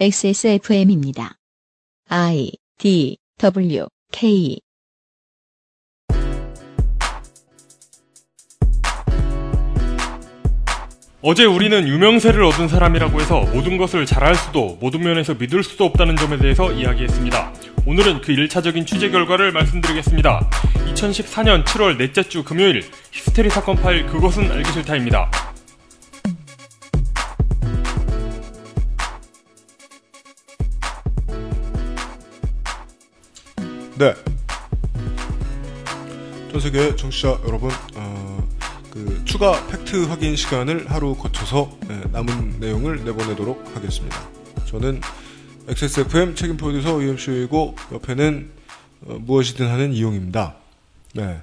XSFM입니다. IDWK 어제 우리는 유명세를 얻은 사람이라고 해서 모든 것을 잘할 수도, 모든 면에서 믿을 수도 없다는 점에 대해서 이야기했습니다. 오늘은 그 1차적인 취재 결과를 말씀드리겠습니다. 2014년 7월 넷째 주 금요일, 히스테리 사건 파일 그것은 알기 싫다입니다. 네. 전 세계 청취자 여러분, 추가 팩트 확인 시간을 하루 거쳐서 남은 내용을 내보내도록 하겠습니다. 저는 XSFM 책임 프로듀서 UMC이고 옆에는 무엇이든 하는 이용입니다. 네.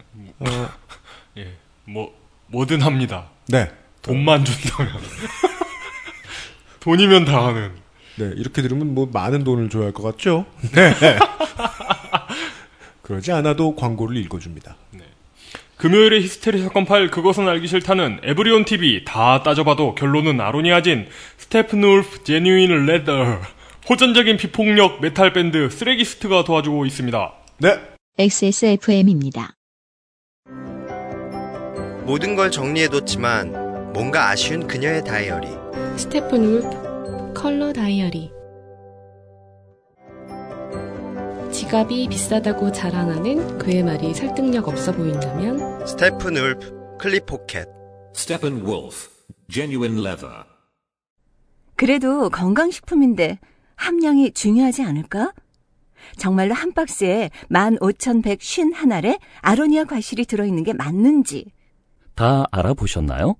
예. 뭐든 합니다. 네. 돈만 준다면. 돈이면 다 하는. 네. 이렇게 들으면 많은 돈을 줘야 할 것 같죠? 네. 그러지 않아도 광고를 읽어줍니다. 네. 금요일의 히스테리 사건 파일 그것은 알기 싫다는 에브리온TV 다 따져봐도 결론은 아로니아진, 스테픈 울프, 제뉴인 레더, 호전적인 비폭력 메탈 밴드 쓰레기스트가 도와주고 있습니다. 네. XSFM입니다. 모든 걸 정리해뒀지만 뭔가 아쉬운 그녀의 다이어리. 스테픈 울프 컬러 다이어리. 지갑이 비싸다고 자랑하는 그의 말이 설득력 없어 보인다면 스테픈 울프 클립 포켓. 스테픈 울프 제뉴인 레더. 그래도 건강식품인데 함량이 중요하지 않을까? 정말로 한 박스에 15,151알의 아로니아 과실이 들어있는 게 맞는지 다 알아보셨나요?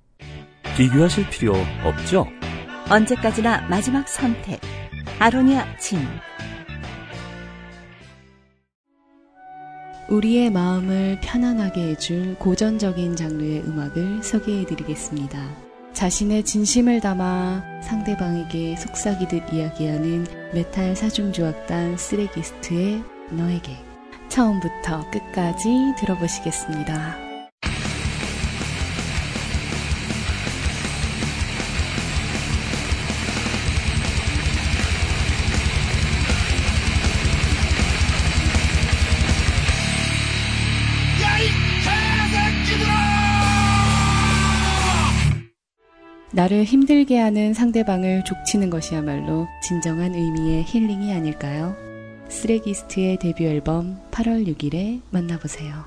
비교하실 필요 없죠? 언제까지나 마지막 선택 아로니아 진. 우리의 마음을 편안하게 해줄 고전적인 장르의 음악을 소개해드리겠습니다. 자신의 진심을 담아 상대방에게 속삭이듯 이야기하는 메탈 사중조악단 쓰레기스트의 너에게 처음부터 끝까지 들어보시겠습니다. 나를 힘들게 하는 상대방을 족치는 것이야말로 진정한 의미의 힐링이 아닐까요? 쓰레기스트의 데뷔 앨범 8월 6일에 만나보세요.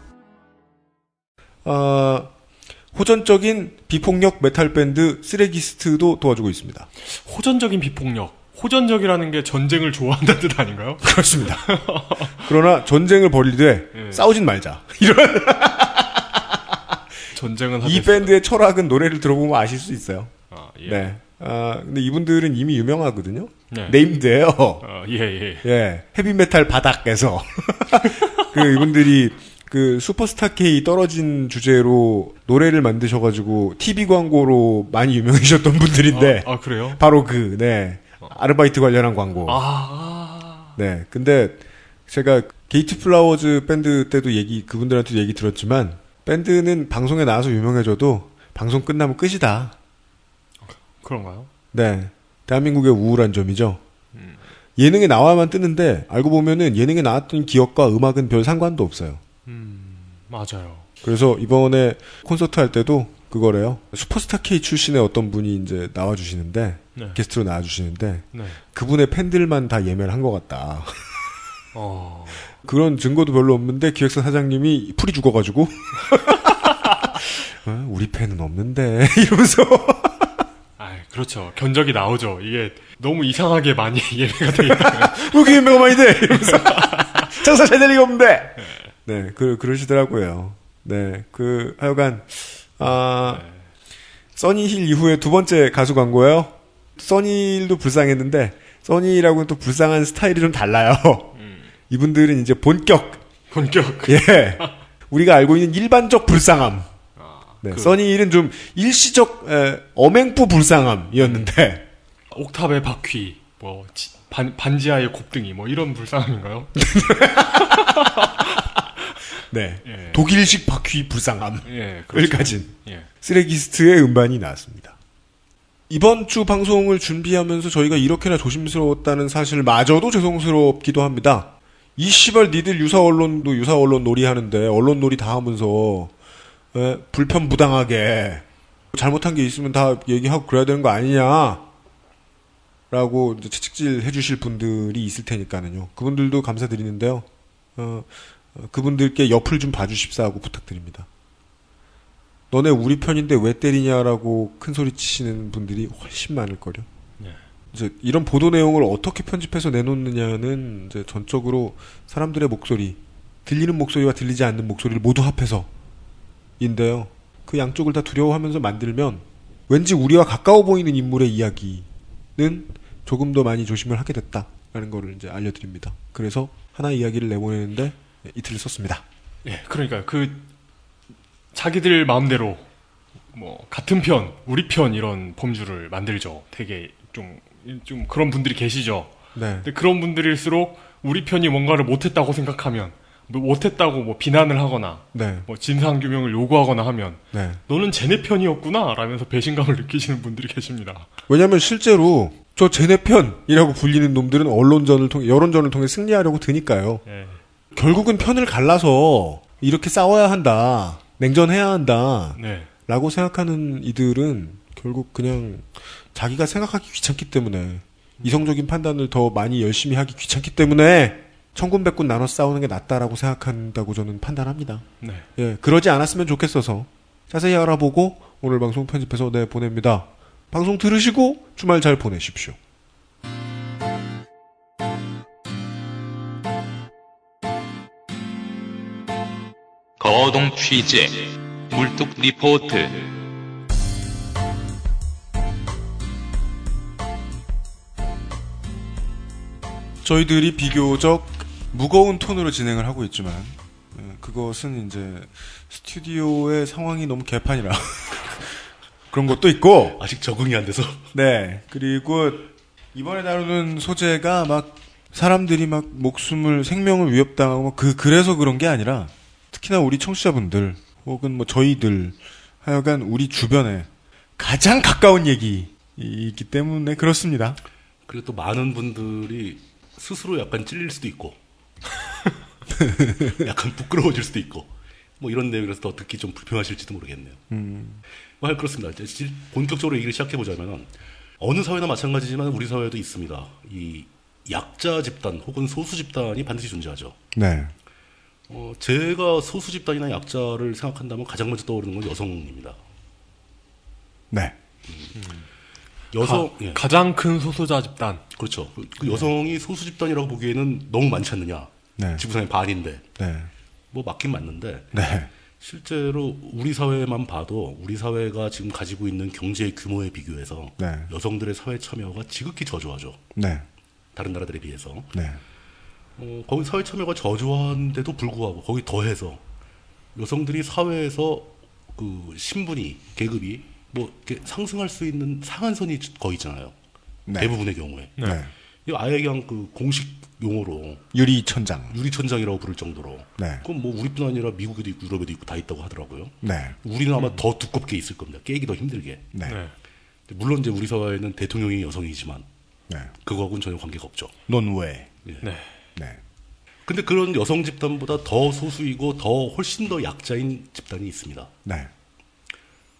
호전적인 비폭력 메탈 밴드 쓰레기스트도 도와주고 있습니다. 호전적인 비폭력. 호전적이라는 게 전쟁을 좋아한다는 뜻 아닌가요? 그렇습니다. 그러나 전쟁을 벌이되 예. 싸우진 말자. 이런... 전쟁은 하겠습니다. 이 밴드의 철학은 노래를 들어보면 아실 수 있어요. 아, 예. 네. 근데 이분들은 이미 유명하거든요. 네. 네임드예요. 예. 예. 헤비메탈 바닥에서 이분들이 슈퍼스타 K 떨어진 주제로 노래를 만드셔가지고 TV 광고로 많이 유명해지셨던 분들인데. 아 그래요? 바로 아르바이트 관련한 광고. 네. 근데 제가 게이트 플라워즈 밴드 때도 그분들한테 얘기 들었지만. 밴드는 방송에 나와서 유명해져도 방송 끝나면 끝이다. 그런가요? 네. 대한민국의 우울한 점이죠. 예능에 나와야만 뜨는데 알고 보면은 예능에 나왔던 기억과 음악은 별 상관도 없어요. 맞아요. 그래서 이번에 콘서트 할 때도 그거래요. 슈퍼스타 K 출신의 어떤 분이 이제 나와주시는데 네. 게스트로 나와주시는데 네. 그분의 팬들만 다 예매를 한 것 같다. 그런 증거도 별로 없는데 기획사 사장님이 풀이 죽어가지고 우리 팬은 없는데 이러면서 그렇죠. 견적이 나오죠. 이게 너무 이상하게 많이 예매가 되니까 왜 이렇게 예매가 많이 돼 이러면서 장사 잘 될 리가 없는데 네 그러시더라고요. 네 하여간 써니힐 이후에 두 번째 가수 광고예요. 써니힐도 불쌍했는데 써니힐하고는 또 불쌍한 스타일이 좀 달라요. 이분들은 이제 본격. 예. 우리가 알고 있는 일반적 불쌍함. 써니힐은 좀 일시적 엄행부 불쌍함이었는데. 옥탑의 바퀴, 반지하의 곱등이, 이런 불쌍함인가요? 네. 예. 독일식 바퀴 불쌍함을 가진 쓰레기스트의 음반이 나왔습니다. 이번 주 방송을 준비하면서 저희가 이렇게나 조심스러웠다는 사실마저도 죄송스럽기도 합니다. 이 씨발 니들 유사 언론도 유사 언론 놀이 하는데 언론 놀이 다 하면서 불편 부당하게 잘못한 게 있으면 다 얘기하고 그래야 되는 거 아니냐라고 이제 채찍질 해주실 분들이 있을 테니까는요. 그분들도 감사드리는데요. 그분들께 옆을 좀 봐주십사 하고 부탁드립니다. 너네 우리 편인데 왜 때리냐라고 큰 소리 치시는 분들이 훨씬 많을걸요. 이제 이런 보도 내용을 어떻게 편집해서 내놓느냐는 이제 전적으로 사람들의 목소리, 들리는 목소리와 들리지 않는 목소리를 모두 합해서인데요. 그 양쪽을 다 두려워하면서 만들면 왠지 우리와 가까워 보이는 인물의 이야기는 조금 더 많이 조심을 하게 됐다라는 거를 이제 알려드립니다. 그래서 하나 이야기를 내보내는데 이틀을 썼습니다. 예, 그러니까 그 자기들 마음대로 뭐 같은 편, 우리 편 이런 범주를 만들죠. 되게 좀 그런 분들이 계시죠. 네. 근데 그런 분들일수록 우리 편이 뭔가를 못했다고 생각하면, 못했다고 뭐 비난을 하거나, 네. 뭐 진상 규명을 요구하거나 하면, 네. 너는 쟤네 편이었구나 라면서 배신감을 느끼시는 분들이 계십니다. 왜냐하면 실제로 저 쟤네 편이라고 불리는 놈들은 여론전을 통해 승리하려고 드니까요. 네. 결국은 편을 갈라서 이렇게 싸워야 한다, 냉전해야 한다, 네. 라고 생각하는 이들은 결국 그냥 자기가 생각하기 귀찮기 때문에 이성적인 판단을 더 많이 열심히 하기 귀찮기 때문에 천군백군 나눠 싸우는 게 낫다라고 생각한다고 저는 판단합니다. 네. 예, 그러지 않았으면 좋겠어서 자세히 알아보고 오늘 방송 편집해서 보냅니다. 방송 들으시고 주말 잘 보내십시오. 거동 취재 물뚝 리포트. 저희들이 비교적 무거운 톤으로 진행을 하고 있지만 그것은 이제 스튜디오의 상황이 너무 개판이라 그런 것도 있고 아직 적응이 안 돼서 네 그리고 이번에 다루는 소재가 막 사람들이 막 목숨을 생명을 위협당하고 그래서 그런 게 아니라 특히나 우리 청취자분들 혹은 뭐 저희들 하여간 우리 주변에 가장 가까운 얘기이기 때문에 그렇습니다. 그리고 또 많은 분들이 스스로 약간 찔릴 수도 있고 약간 부끄러워질 수도 있고 뭐 이런 내용이라서 더 듣기 좀 불편하실지도 모르겠네요. 뭐 그렇습니다. 이제 본격적으로 얘기를 시작해보자면 어느 사회나 마찬가지지만 우리 사회도 있습니다. 이 약자 집단 혹은 소수 집단이 반드시 존재하죠. 네. 제가 소수 집단이나 약자를 생각한다면 가장 먼저 떠오르는 건 여성입니다. 네. 여성 가장 큰 소수자 집단. 그렇죠. 그 여성이 소수 집단이라고 보기에는 너무 많지 않느냐. 네. 지구상의 반인데. 네. 뭐 맞긴 맞는데. 네. 실제로 우리 사회만 봐도 우리 사회가 지금 가지고 있는 경제의 규모에 비교해서 네. 여성들의 사회 참여가 지극히 저조하죠. 네. 다른 나라들에 비해서. 네. 거기 사회 참여가 저조한데도 불구하고 거기 더해서 여성들이 사회에서 그 신분이 계급이 뭐 이렇게 상승할 수 있는 상한선이 거의 있잖아요. 네. 대부분의 경우에. 네. 이거 아예 그냥 그 공식 용어로 유리천장이라고 부를 정도로. 네. 그건 뭐 우리뿐 아니라 미국에도 있고 유럽에도 있고 다 있다고 하더라고요. 네. 우리는 아마 더 두껍게 있을 겁니다. 깨기 더 힘들게. 네. 네. 물론 이제 우리 사회는 대통령이 여성이지만 네. 그거하고는 전혀 관계가 없죠. 논외. 네. 네. 네. 근데 그런 여성 집단보다 더 소수이고 더 훨씬 더 약자인 집단이 있습니다. 네.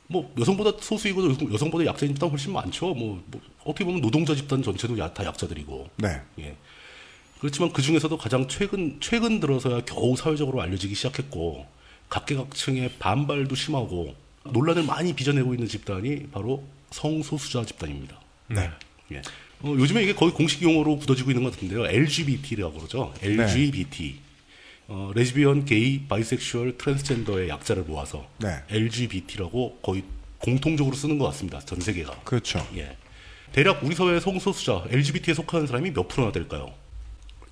뭐 여성보다 소수이고 여성보다 약자인 집단 훨씬 많죠. 뭐 어떻게 보면 노동자 집단 전체도 다 약자들이고. 네. 예. 그렇지만 그 중에서도 가장 최근 들어서야 겨우 사회적으로 알려지기 시작했고 각계각층의 반발도 심하고 논란을 많이 빚어내고 있는 집단이 바로 성소수자 집단입니다. 네. 예. 요즘에 이게 거의 공식 용어로 굳어지고 있는 것 같은데요. LGBT라고 그러죠. LGBT. 네. 레즈비언, 게이, 바이섹슈얼, 트랜스젠더의 약자를 모아서 네. LGBT라고 거의 공통적으로 쓰는 것 같습니다. 전 세계가. 그렇죠. 예. 대략 우리 사회의 성소수자, LGBT에 속하는 사람이 몇 프로나 될까요?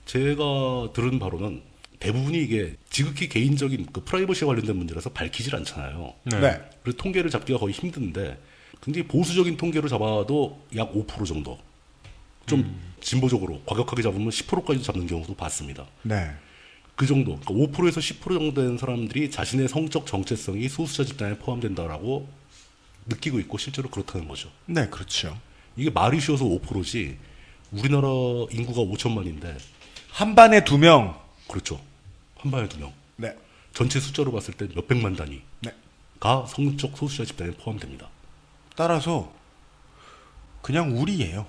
제가 들은 바로는 대부분이 이게 지극히 개인적인 그 프라이버시와 관련된 문제라서 밝히질 않잖아요. 네. 네. 그래서 통계를 잡기가 거의 힘든데 굉장히 보수적인 통계로 잡아도 약 5% 정도. 좀 진보적으로 과격하게 잡으면 10%까지 잡는 경우도 봤습니다. 네. 그 정도, 그러니까 5%에서 10% 정도 되는 사람들이 자신의 성적 정체성이 소수자 집단에 포함된다라고 느끼고 있고 실제로 그렇다는 거죠. 네, 그렇죠. 이게 말이 쉬워서 5%지 우리나라 인구가 5천만인데 한 반에 2명. 그렇죠. 한 반에 2명. 네. 전체 숫자로 봤을 때 몇백만 단위가 네. 성적 소수자 집단에 포함됩니다. 따라서 그냥 우리예요.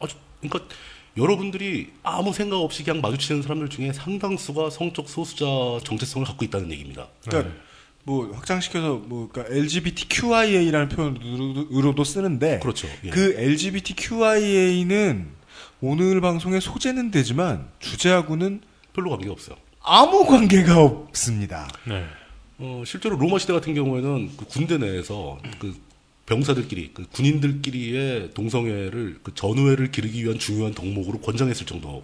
아주 그러니까 여러분들이 아무 생각 없이 그냥 마주치는 사람들 중에 상당수가 성적 소수자 정체성을 갖고 있다는 얘기입니다. 그러니까 네. 뭐 확장시켜서 뭐 그러니까 LGBTQIA라는 표현으로도 쓰는데 그렇죠. 예. 그 LGBTQIA는 오늘 방송의 소재는 되지만 주제하고는 별로 관계가 없어요. 아무 관계가 없습니다. 네. 실제로 로마 시대 같은 경우에는 그 군대 내에서 그 병사들끼리, 그 군인들끼리의 동성애를 그 전우애를 기르기 위한 중요한 덕목으로 권장했을 정도.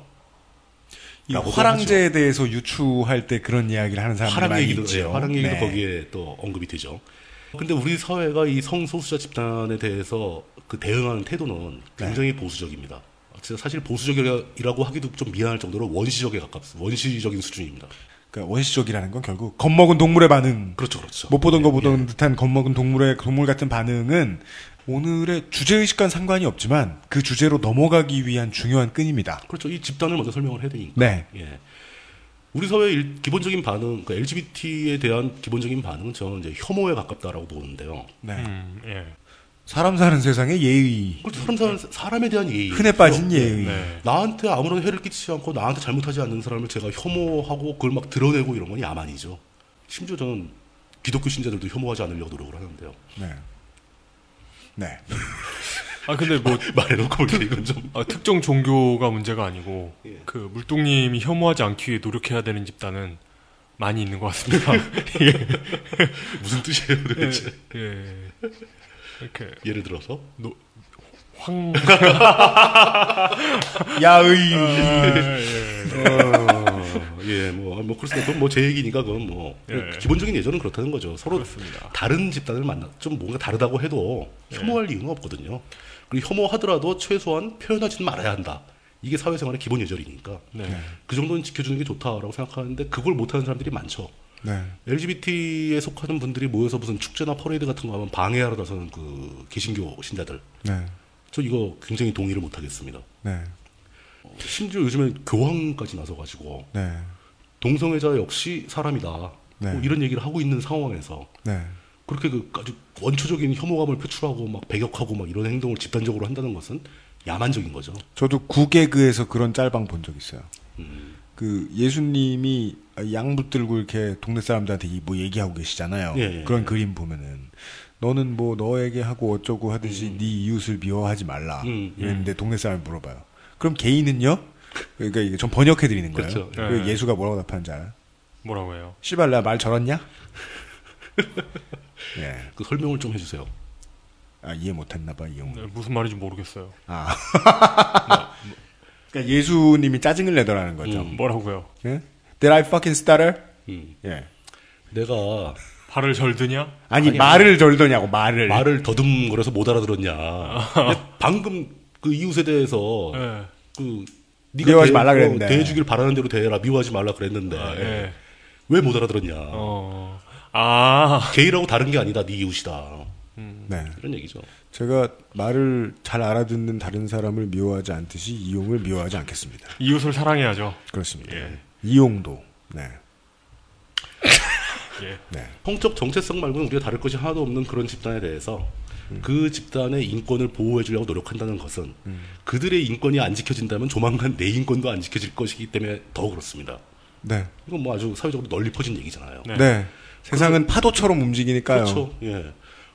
이 화랑제에 하죠. 대해서 유추할 때 그런 이야기를 하는 사람들이 많이 있죠. 네, 화랑 얘기도 네. 거기에 또 언급이 되죠. 근데 우리 사회가 이 성소수자 집단에 대해서 그 대응하는 태도는 굉장히 네. 보수적입니다. 사실 보수적이라고 하기도 좀 미안할 정도로 원시적에 가깝습니다. 원시적인 수준입니다. 그러니까 원시적이라는 건 결국 겁먹은 동물의 반응. 그렇죠, 그렇죠. 못 보던 거 보던 듯한 겁먹은 동물의 동물 같은 반응은 오늘의 주제의식과는 상관이 없지만 그 주제로 넘어가기 위한 중요한 끈입니다. 그렇죠. 이 집단을 먼저 설명을 해야 되니까. 네. 예. 우리 사회의 기본적인 반응, 그러니까 LGBT에 대한 기본적인 반응은 저는 이제 혐오에 가깝다라고 보는데요. 네. 예. 사람 사는 세상의 예의. 그렇죠. 사람에 대한 예의. 흔해 빠진 그렇죠? 예의. 네. 나한테 아무런 해를 끼치지 않고 나한테 잘못하지 않는 사람을 제가 혐오하고 그걸 막 드러내고 이런 건 야만이죠. 심지어 저는 기독교 신자들도 혐오하지 않으려고 노력을 하는데요. 네. 네. 아 근데 뭐 말해놓고 보니까 이건 좀 특정 종교가 문제가 아니고 예. 그 물뚱님이 혐오하지 않기 위해 노력해야 되는 집단은 많이 있는 것 같습니다. 예. 무슨 뜻이에요, 도대체? 예. 이렇게 예를 들어서 황 야의 예뭐뭐 그렇습니다. 그건 뭐제 얘기니까 그건 뭐 예. 기본적인 예절은 그렇다는 거죠. 서로 그렇습니다. 다른 집단을 만나 좀 뭔가 다르다고 해도 혐오할 예. 이유는 없거든요. 그리고 혐오하더라도 최소한 표현하지는 말아야 한다. 이게 사회생활의 기본 예절이니까 네. 그 정도는 지켜주는 게 좋다라고 생각하는데 그걸 못하는 사람들이 많죠. 네. LGBT에 속하는 분들이 모여서 무슨 축제나 퍼레이드 같은 거 하면 방해하러 나서는 그 개신교 신자들. 네. 저 이거 굉장히 동의를 못 하겠습니다. 네. 심지어 요즘에 교황까지 나서가지고 네. 동성애자 역시 사람이다. 네. 뭐 이런 얘기를 하고 있는 상황에서 네. 그렇게 그 아주 원초적인 혐오감을 표출하고 막 배격하고 막 이런 행동을 집단적으로 한다는 것은 야만적인 거죠. 저도 구개그에서 그런 짤방 본 적 있어요. 그 예수님이 양 붙들고 이렇게 동네 사람들한테 뭐 얘기하고 계시잖아요. 예, 예, 그런 예. 그림 보면은 너는 뭐 너에게 하고 어쩌고 하듯이 네 이웃을 미워하지 말라. 이랬는데 동네 사람이 물어봐요. 그럼 게이는요? 그러니까 이게 전 번역해 드리는 거예요. 그렇죠. 예. 예수가 뭐라고 답하는지 알아요? 뭐라고 해요? 씨발 나 말 절었냐? 예. 그 설명을 좀 해주세요. 아 이해 못했나 봐 이 형은. 네, 무슨 말인지 모르겠어요. 아. 그러니까 예수님이 짜증을 내더라는 거죠. 뭐라고요? 예? Did I fucking stutter? 예. 내가 발을 절드냐? 아니 말을 절더냐고 말을 더듬거려서 못 알아들었냐. 방금 그 이웃에 대해서 예. 그 네가 미워하지 말라 그랬는데 대해주길 바라는 대로 대해라 미워하지 말라 그랬는데 아, 예. 왜 못 알아들었냐? 아 게이라고 다른 게 아니다. 네 이웃이다. 네. 이런 얘기죠. 제가 말을 잘 알아듣는 다른 사람을 미워하지 않듯이 이용을 미워하지 않겠습니다. 이웃을 사랑해야죠. 그렇습니다. 예. 이용도. 네. 예. 네. 성적 정체성 말고는 우리가 다를 것이 하나도 없는 그런 집단에 대해서 그 집단의 인권을 보호해주려고 노력한다는 것은 그들의 인권이 안 지켜진다면 조만간 내 인권도 안 지켜질 것이기 때문에 더 그렇습니다. 네. 이건 뭐 아주 사회적으로 널리 퍼진 얘기잖아요. 네. 네. 세상은 파도처럼 움직이니까요. 그렇죠. 예.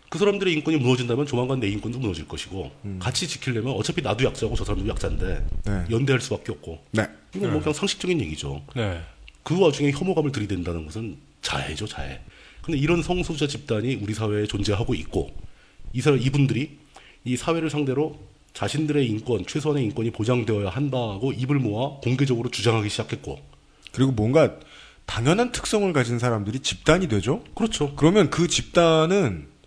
그 사람들의 인권이 무너진다면 조만간 내 인권도 무너질 것이고 같이 지키려면 어차피 나도 약자고 저 사람도 약자인데 네. 연대할 수밖에 없고 네. 이건 뭐 그냥 상식적인 얘기죠. 네. 그 와중에 혐오감을 들이댄다는 것은 자해죠, 자해. 근데 이런 성소수자 집단이 우리 사회에 존재하고 있고 이분들이 이 사회를 상대로 자신들의 인권, 최소한의 인권이 보장되어야 한다고 입을 모아 공개적으로 주장하기 시작했고 그리고 뭔가 당연한 특성을 가진 사람들이 집단이 되죠? 그렇죠. 그러면 그 집단은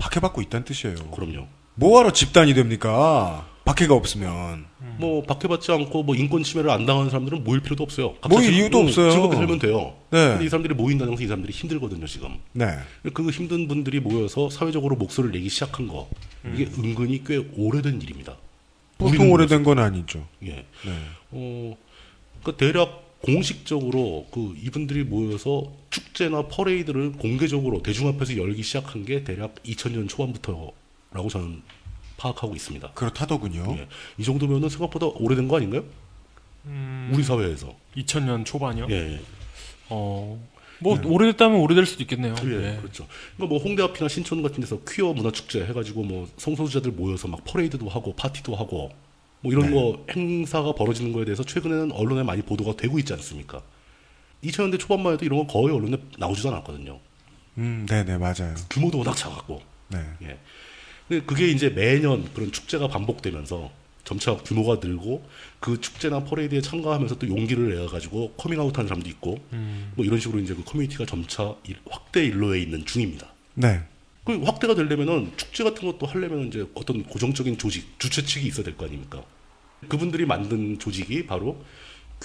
박해받고 있다는 뜻이에요. 그럼요. 뭐하러 집단이 됩니까? 박해가 없으면 뭐 박해받지 않고 뭐 인권 침해를 안 당하는 사람들은 모일 필요도 없어요. 모일 이유도 없어요. 즐겁게 살면 돼요. 네. 근데 이 사람들이 모인다는 것은 이 사람들이 힘들거든요 지금. 네. 그 힘든 분들이 모여서 사회적으로 목소리를 내기 시작한 거 이게 은근히 꽤 오래된 일입니다. 보통 오래된 건 아니죠. 예. 네. 그 대략 공식적으로 그 이분들이 모여서 축제나 퍼레이드를 공개적으로 대중 앞에서 열기 시작한 게 대략 2000년 초반부터라고 저는 파악하고 있습니다. 그렇다더군요. 예. 이 정도면은 생각보다 오래된 거 아닌가요? 우리 사회에서 2000년 초반이요? 예. 뭐 네. 오래됐다면 오래될 수도 있겠네요. 예, 네. 그렇죠. 그러니까 뭐 홍대 앞이나 신촌 같은 데서 퀴어 문화 축제 해가지고 뭐 성소수자들 모여서 막 퍼레이드도 하고 파티도 하고 뭐 이런 네. 거 행사가 벌어지는 거에 대해서 최근에는 언론에 많이 보도가 되고 있지 않습니까? 2000년대 초반만 해도 이런 건 거의 언론에 나오지도 않았거든요. 네네 맞아요. 규모도 워낙 작았고. 네. 예. 근데 그게 이제 매년 그런 축제가 반복되면서 점차 규모가 늘고 그 축제나 퍼레이드에 참가하면서 또 용기를 내가지고 커밍아웃하는 사람도 있고 뭐 이런 식으로 이제 그 커뮤니티가 점차 확대 일로에 있는 중입니다. 네. 그 확대가 되려면은 축제 같은 것도 하려면 이제 어떤 고정적인 조직 주최 측이 있어야 될 거 아닙니까? 그분들이 만든 조직이 바로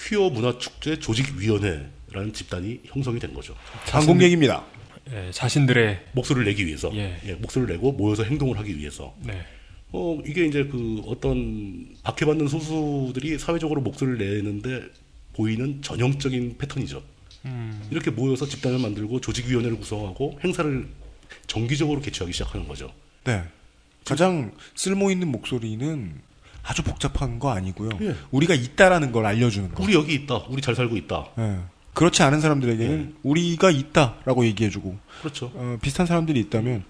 퀴어 문화 축제 조직위원회라는 집단이 형성이 된 거죠. 한국얘기입니다. 예, 자신들의 목소리를 내기 위해서 예. 예, 목소리를 내고 모여서 행동을 하기 위해서. 네. 이게 이제 그 어떤 박해받는 소수들이 사회적으로 목소리를 내는데 보이는 전형적인 패턴이죠. 이렇게 모여서 집단을 만들고 조직위원회를 구성하고 행사를 정기적으로 개최하기 시작하는 거죠. 네. 가장 쓸모 있는 목소리는 아주 복잡한 거 아니고요. 예. 우리가 있다라는 걸 알려주는 거. 우리 여기 있다. 우리 잘 살고 있다. 예. 그렇지 않은 사람들에게는 예. 우리가 있다라고 얘기해주고. 그렇죠. 비슷한 사람들이 있다면.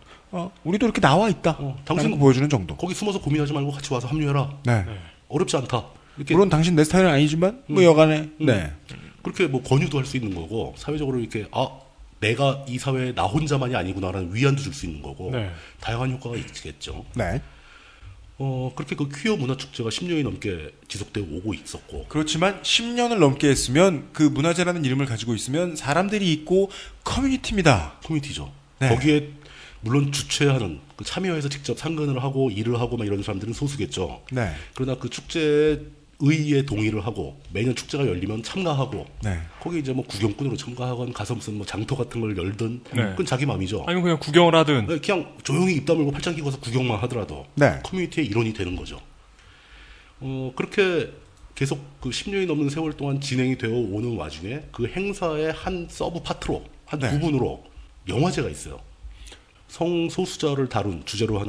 우리도 이렇게 나와 있다. 당신 보여주는 정도. 거기 숨어서 고민하지 말고 같이 와서 합류해라. 네. 네. 어렵지 않다. 이렇게 물론 당신 내 스타일은 아니지만 뭐 여간에 네. 그렇게 뭐 권유도 할 수 있는 거고 사회적으로 이렇게 내가 이 사회에 나 혼자만이 아니구나라는 위안도 줄 수 있는 거고 네. 다양한 효과가 있겠죠. 네. 그렇게 그 퀴어 문화 축제가 10년이 넘게 지속되어 오고 있었고. 그렇지만 10년을 넘게 했으면 그 문화제라는 이름을 가지고 있으면 사람들이 있고 커뮤니티입니다. 커뮤니티죠. 네. 거기에 물론 주최하는 그 참여해서 직접 상근을 하고 일을 하고 막 이런 사람들은 소수겠죠. 네. 그러나 그 축제에 의의에 동의를 하고 매년 축제가 열리면 참가하고 네. 거기 이제 뭐 구경꾼으로 참가하건 가서 무슨 뭐 장터 같은 걸 열든 네. 그건 자기 마음이죠. 아니면 그냥 구경을 하든 그냥 조용히 입 다물고 팔짱 끼고서 구경만 하더라도 네. 커뮤니티의 일원이 되는 거죠. 그렇게 계속 그 10년이 넘는 세월 동안 진행이 되어 오는 와중에 그 행사의 한 서브 파트로 한 네. 부분으로 영화제가 있어요. 성소수자를 다룬 소재로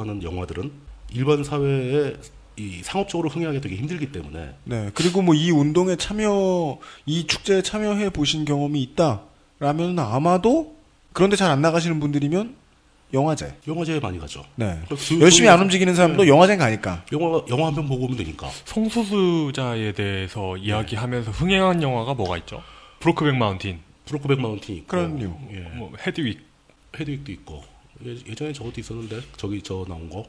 하는 영화들은 일반 사회에 이 상업적으로 흥행하기 되게 힘들기 때문에. 네. 그리고 뭐 이 운동에 이 축제에 참여해 보신 경험이 있다라면 아마도 그런데 잘 안 나가시는 분들이면 영화제에 많이 가죠. 네. 열심히 안 움직이는 사람도 네. 영화제에 가니까. 영화 한 편 보고 오면 되니까. 성소수자에 대해서 네. 이야기하면서 흥행한 영화가 뭐가 있죠? 브로크백 마운틴 있고. 그럼요. 예. 뭐 헤드윅도 있고 예전에 저것도 있었는데 저기 저 나온 거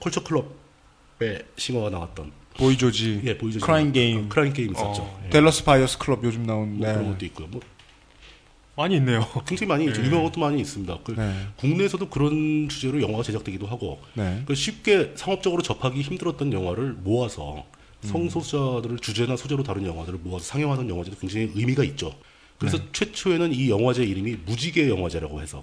컬처 클럽의 싱어가 나왔던 보이조지 예 보이조지 크라잉 게임 있었죠. 댈러스 바이어스 클럽 요즘 나온 뭐 네. 그런 것도 있고요. 뭐 많이 있네요. 굉장히 많이 네. 유명한 것도 많이 있습니다. 네. 국내에서도 그런 주제로 영화가 제작되기도 하고 네. 쉽게 상업적으로 접하기 힘들었던 영화를 모아서 성소수자들을 주제나 소재로 다룬 영화들을 모아서 상영하는 영화제도 굉장히 의미가 있죠. 그래서 네. 최초에는 이 영화제 이름이 무지개 영화제라고 해서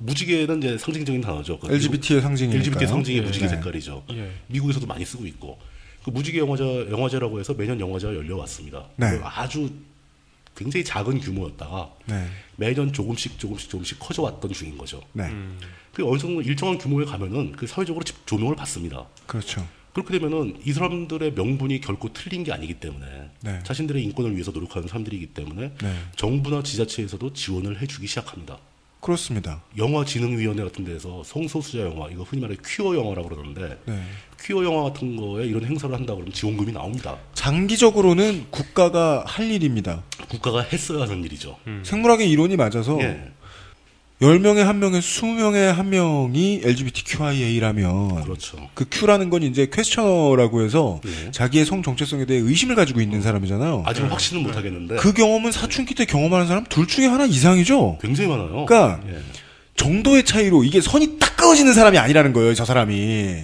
무지개는 이제 상징적인 단어죠. LGBT의 상징이니까요. LGBT의 상징이 예. 무지개 네. 색깔이죠. 예. 미국에서도 많이 쓰고 있고 그 무지개 영화제라고 해서 매년 영화제가 열려왔습니다. 네. 아주 굉장히 작은 규모였다가 네. 매년 조금씩 커져왔던 중인 거죠. 네. 그 어느 정도 일정한 규모에 가면은 그 사회적으로 조명을 받습니다. 그렇죠. 그렇게 되면은 이 사람들의 명분이 결코 틀린 게 아니기 때문에 네. 자신들의 인권을 위해서 노력하는 사람들이기 때문에 네. 정부나 지자체에서도 지원을 해주기 시작합니다. 그렇습니다. 영화진흥위원회 같은 데서 성소수자 영화, 이거 흔히 말해 퀴어 영화라고 그러는데 네. 퀴어 영화 같은 거에 이런 행사를 한다 그러면 지원금이 나옵니다. 장기적으로는 국가가 할 일입니다. 국가가 했어야 하는 일이죠. 생물학의 이론이 맞아서 예. 10명에 1명에 20명에 1명이 LGBTQIA라면 그렇죠. 그 Q라는 건 이제 퀘스처너라고 해서 네. 자기의 성 정체성에 대해 의심을 가지고 있는 사람이잖아요. 아직 네. 확신은 못 하겠는데. 그 경험은 사춘기 때 경험하는 사람 둘 중에 하나 이상이죠. 굉장히 많아요. 그러니까 네. 정도의 차이로 이게 선이 딱 그어지는 사람이 아니라는 거예요. 저 사람이.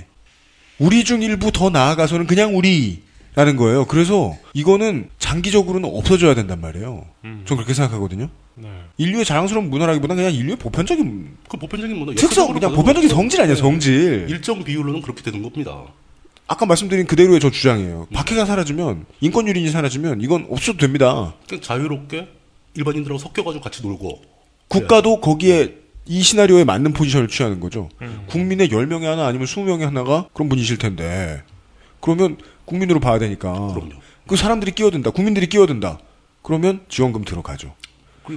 우리 중 일부 더 나아가서는 그냥 우리라는 거예요. 그래서 이거는 장기적으로는 없어져야 된단 말이에요. 전 그렇게 생각하거든요. 네. 인류의 자랑스러운 문화라기보다는 그냥 인류의 보편적인 그 보편적인 문화 특성, 그냥 보편적인 성질 아니야, 성질. 일정 비율로는 그렇게 되는 겁니다. 아까 말씀드린 그대로의 저 주장이에요. 박해가 사라지면, 인권 유린이 사라지면 이건 없어도 됩니다. 그냥 자유롭게 일반인들하고 섞여가지고 같이 놀고 국가도 거기에 이 시나리오에 맞는 포지션을 취하는 거죠. 국민의 10명에 하나 아니면 20명에 하나가 그런 분이실 텐데 그러면 국민으로 봐야 되니까. 그럼요. 그 사람들이 끼어든다. 국민들이 끼어든다. 그러면 지원금 들어가죠.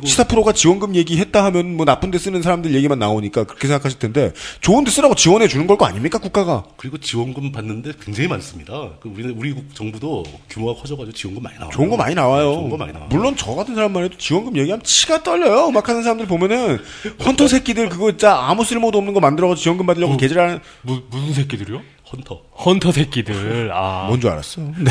시사 프로가 지원금 얘기했다 하면 뭐 나쁜 데 쓰는 사람들 얘기만 나오니까 그렇게 생각하실 텐데 좋은 데 쓰라고 지원해 주는 걸 거 아닙니까 국가가. 그리고 지원금 받는데 굉장히 많습니다. 우리 정부도 규모가 커져가지고 지원금 많이 나와요. 좋은 거 많이 나와요. 네, 좋은 거 많이 나와요. 물론 저 같은 사람만 해도 지원금 얘기하면 치가 떨려요. 막 하는 사람들 보면은 헌터 새끼들 그거 진짜 아무 쓸모도 없는 거 만들어가지고 지원금 받으려고 개질하는 무슨 새끼들이요? 헌터 새끼들. 아. 뭔 줄 알았어. 네.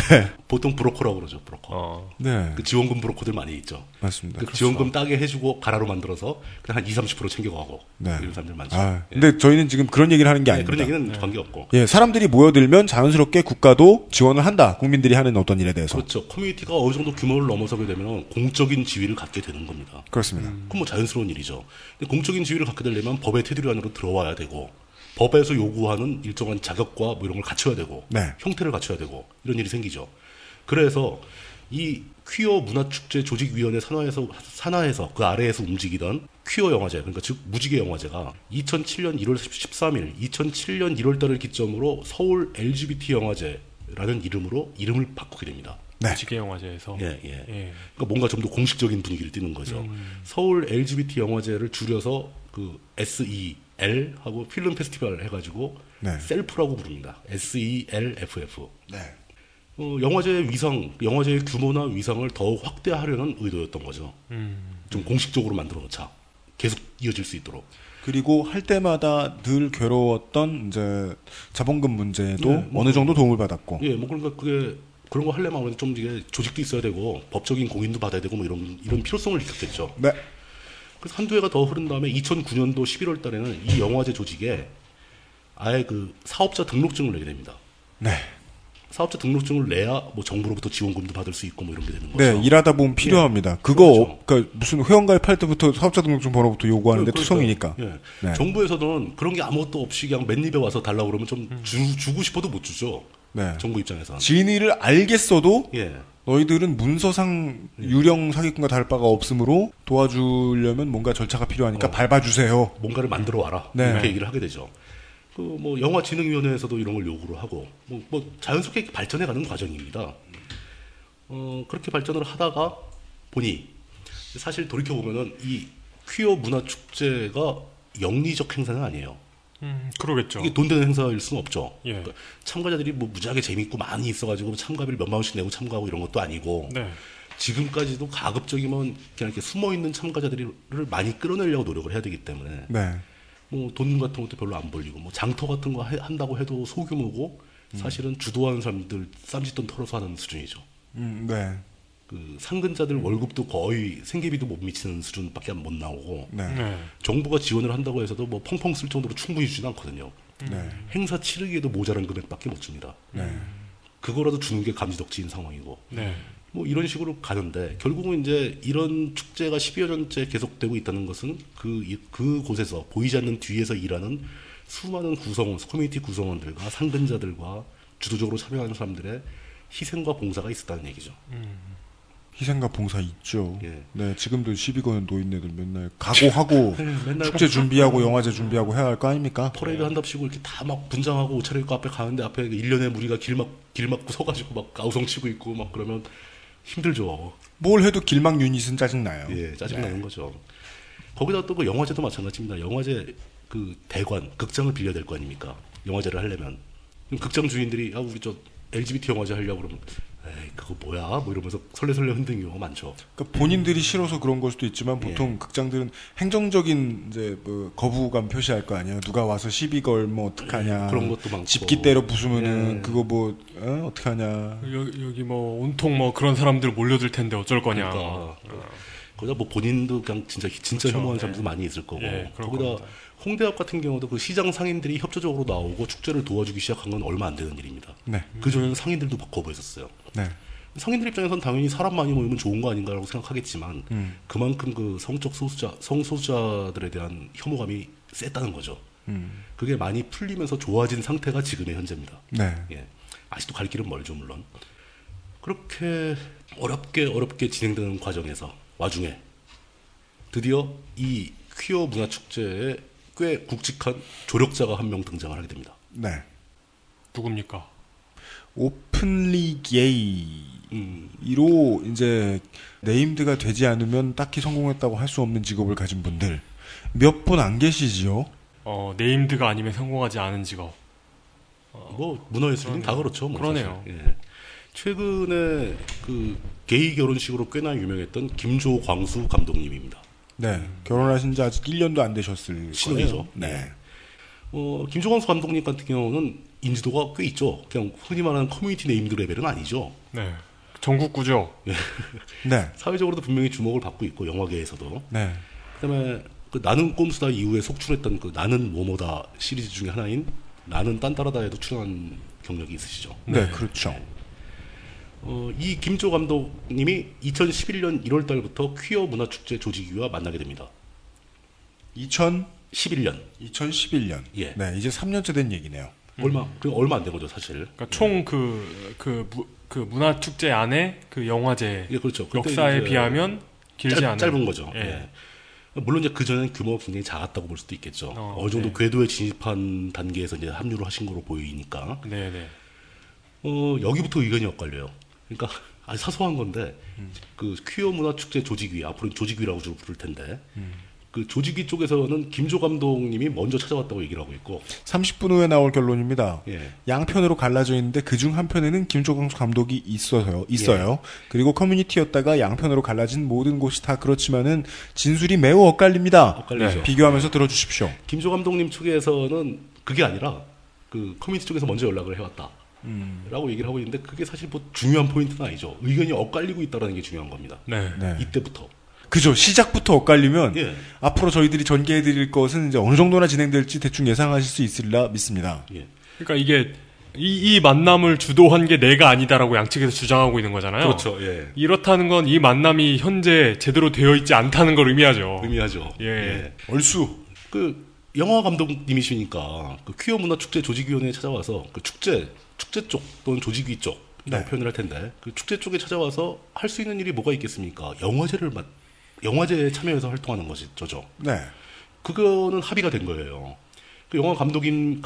보통 브로커라고 그러죠, 브로커. 네. 그 지원금 브로커들 많이 있죠. 맞습니다. 그 지원금 따게 해주고 가라로 만들어서 그냥 한 20, 30% 챙겨가고. 네. 이런 사람들 많죠. 아. 예. 근데 저희는 지금 그런 얘기를 하는 게 아니에요. 그런 얘기는 관계없고. 예, 사람들이 모여들면 자연스럽게 국가도 지원을 한다. 국민들이 하는 어떤 일에 대해서. 그렇죠. 커뮤니티가 어느 정도 규모를 넘어서게 되면 공적인 지위를 갖게 되는 겁니다. 그렇습니다. 그건 뭐 자연스러운 일이죠. 근데 공적인 지위를 갖게 되려면 법의 테두리 안으로 들어와야 되고. 법에서 요구하는 일정한 자격과 뭐 이런 걸 갖춰야 되고 네. 형태를 갖춰야 되고 이런 일이 생기죠. 그래서 이 퀴어 문화 축제 조직위원회 산하에서 그 아래에서 움직이던 퀴어 영화제, 그러니까 즉 무지개 영화제가 2007년 1월 13일, 2007년 1월 달을 기점으로 서울 LGBT 영화제라는 이름으로 이름을 바꾸게 됩니다. 네. 무지개 영화제에서 예. 그러니까 뭔가 좀 더 공식적인 분위기를 띠는 거죠. 서울 LGBT 영화제를 줄여서 그 SEL 하고 필름 페스티벌 해가지고 네. 셀프라고 부릅니다. SELFF. 네. 영화제의 위상, 영화제의 규모나 위상을 더욱 확대하려는 의도였던 거죠. 좀 공식적으로 만들어놓자. 계속 이어질 수 있도록. 그리고 할 때마다 늘 괴로웠던 이제 자본금 문제도 네, 어느 정도 도움을 받았고. 예, 뭐 그러니까 그게 그런 거 하려면 아무래도 좀 이게 조직도 있어야 되고 법적인 공인도 받아야 되고 뭐 이런 필요성을 느꼈겠죠. 네. 그래서 한두 해가 더 흐른 다음에 2009년도 11월 달에는 이 영화제 조직에 아예 그 사업자 등록증을 내게 됩니다. 네. 사업자 등록증을 내야 뭐 정부로부터 지원금도 받을 수 있고 뭐 이런 게 되는 거죠. 네, 일하다 보면 필요합니다. 예. 그거 그렇죠. 그러니까 무슨 회원가입할 때부터 사업자 등록증 번호부터 요구하는데 그러니까, 투성이니까. 예. 네. 정부에서는 그런 게 아무것도 없이 그냥 맨입에 와서 달라고 그러면 좀 주고 싶어도 못 주죠. 네. 정부 입장에서는. 진위를 알겠어도. 예. 너희들은 문서상 유령 사기꾼과 다를 바가 없으므로 도와주려면 뭔가 절차가 필요하니까 밟아주세요. 뭔가를 만들어 와라. 네. 이렇게 얘기를 하게 되죠. 그 뭐 영화진흥위원회에서도 이런 걸 요구를 하고 뭐 자연스럽게 발전해가는 과정입니다. 그렇게 발전을 하다가 보니 사실 돌이켜 보면은 이 퀴어 문화 축제가 영리적 행사는 아니에요. 그러겠죠. 이게 돈 되는 행사일 수는 없죠. 예. 그러니까 참가자들이 뭐 무지하게 재밌고 많이 있어가지고 참가비를 몇만 원씩 내고 참가하고 이런 것도 아니고 네. 지금까지도 가급적이면 그냥 이렇게 숨어 있는 참가자들을 많이 끌어내려고 노력을 해야 되기 때문에 네. 뭐 돈 같은 것도 별로 안 벌리고 뭐 장터 같은 거 한다고 해도 소규모고 사실은 주도하는 사람들 쌈짓돈 털어서 하는 수준이죠. 네. 그 상근자들 월급도 거의 생계비도 못 미치는 수준밖에 못 나오고 네. 정부가 지원을 한다고 해서도 뭐 펑펑 쓸 정도로 충분히 주진 않거든요. 네. 행사 치르기에도 모자란 금액밖에 못 줍니다. 네. 그거라도 주는 게 감지덕지인 상황이고 네. 뭐 이런 식으로 가는데 결국은 이제 이런 축제가 10여 년째 계속되고 있다는 것은 그곳에서 보이지 않는 뒤에서 일하는 수많은 커뮤니티 구성원들과 상근자들과 주도적으로 참여하는 사람들의 희생과 봉사가 있었다는 얘기죠. 희생과 봉사 있죠. 예. 네, 지금도 12건 노인네들 맨날 각오하고 맨날 축제 준비하고 영화제 준비하고 해야 할 거 아닙니까? 퍼레이드 한답시고 이렇게 다 막 분장하고 옷차려 입고 앞에 가는데 앞에 1년에 무리가 길 막고 서가지고 막 아우성 치고 있고 막 그러면 힘들죠. 뭘 해도 길막 유닛은 짜증나요. 예, 짜증나는 거죠. 거기다 또 그 영화제도 마찬가지입니다. 영화제 그 대관, 극장을 빌려야 될 거 아닙니까? 영화제를 하려면. 그럼 극장 주인들이 아 우리 저 LGBT 영화제 하려고 그러면 에이 그거 뭐야 뭐 이러면서 설레설레 흔드는 경우가 많죠. 그러니까 본인들이 싫어서 그런 걸 수도 있지만 보통 예. 극장들은 행정적인 이제 뭐 거부감 표시할 거 아니에요. 누가 와서 시비 걸면 어떡하냐. 그런 것도 많고. 집기 때려 부수면은 예. 그거 뭐 어떡하냐. 여기 뭐 온통 뭐 그런 사람들 몰려들 텐데 어쩔 거냐. 그러니까. 거기다 뭐 본인도 그냥 진짜 혐오하는 사람도 많이 있을 거고. 예, 거기다 겁니다. 홍대앞 같은 경우도 그 시장 상인들이 협조적으로 나오고 축제를 도와주기 시작한 건 얼마 안 되는 일입니다. 네. 그 전에는 상인들도 거부했었어요. 네. 상인들 입장에선 당연히 사람 많이 모이면 좋은 거 아닌가라고 생각하겠지만 그만큼 그 성적 소수자, 성소수자들에 대한 혐오감이 셌다는 거죠. 그게 많이 풀리면서 좋아진 상태가 지금의 현재입니다. 네. 예. 아직도 갈 길은 멀죠, 물론. 그렇게 어렵게 진행되는 과정에서 와중에 드디어 이 퀴어 문화 축제에 꽤 굵직한 조력자가 한 명 등장을 하게 됩니다. 네. 누굽니까? 오픈리 게이로 이제 네임드가 되지 않으면 딱히 성공했다고 할 수 없는 직업을 가진 분들 몇 분 안 계시지요? 네임드가 아니면 성공하지 않은 직업. 뭐 문화예술은 다 그렇죠. 뭐 그러네요. 예. 최근에 그 게이 결혼식으로 꽤나 유명했던 김조광수 감독님입니다. 네, 결혼하신 지 아직 1년도 안 되셨을 신혼이죠. 네. 김조광수 감독님 같은 경우는 인지도가 꽤 있죠. 그냥 흔히 말하는 커뮤니티 네임드 레벨은 아니죠. 네. 전국구죠. 네. 사회적으로도 분명히 주목을 받고 있고 영화계에서도. 네. 그다음에 그 나는 꼼수다 이후에 속출했던 그 나는 뭐뭐다 시리즈 중에 하나인 나는 딴따라다에도 출연한 경력이 있으시죠. 네, 그렇죠. 네. 이 김조 감독님이 2011년 1월 달부터 퀴어 문화 축제 조직위와 만나게 됩니다. 2011년. 예. 네, 이제 3년째 된 얘기네요. 얼마 안 된 거죠, 사실. 그러니까 총 그 문화 축제 안에 그 영화제. 예, 그렇죠. 역사에 비하면 길지 않은 짧은 거죠. 예. 예. 물론 이제 그 전엔 규모가 굉장히 작았다고 볼 수도 있겠죠. 어느 정도 네. 궤도에 진입한 단계에서 이제 합류를 하신 거로 보이니까. 네, 네. 여기부터 의견이 엇갈려요. 그러니까 아주 사소한 건데 그 퀴어 문화 축제 조직위, 앞으로 조직위라고 주로 부를 텐데. 그 조직위 쪽에서는 김조 감독님이 먼저 찾아왔다고 얘기를 하고 있고 30분 후에 나올 결론입니다. 예. 양편으로 갈라져 있는데 그중 한편에는 김조광수 감독이 있어요. 예. 그리고 커뮤니티였다가 양편으로 갈라진 모든 곳이 다 그렇지만은 진술이 매우 엇갈립니다. 네. 비교하면서 들어주십시오. 김조 감독님 측에서는 그게 아니라 그 커뮤니티 쪽에서 먼저 연락을 해왔다 라고 얘기를 하고 있는데 그게 사실 뭐 중요한 포인트는 아니죠. 의견이 엇갈리고 있다는 게 중요한 겁니다. 네. 네. 이때부터. 그죠. 시작부터 엇갈리면 예. 앞으로 저희들이 전개해드릴 것은 이제 어느 정도나 진행될지 대충 예상하실 수 있으리라 믿습니다. 예. 그러니까 이게 이 만남을 주도한 게 내가 아니다라고 양측에서 주장하고 있는 거잖아요. 그렇죠. 예. 이렇다는 건 이 만남이 현재 제대로 되어 있지 않다는 걸 의미하죠. 예. 예. 얼쑤. 그 영화 감독님이시니까 그 퀴어 문화 축제 조직위원회에 찾아와서 그 축제 쪽 또는 조직위 쪽 네. 표현을 할 텐데 그 축제 쪽에 찾아와서 할 수 있는 일이 뭐가 있겠습니까? 영화제에 참여해서 활동하는 것이죠. 네. 그거는 합의가 된 거예요. 그 영화 감독인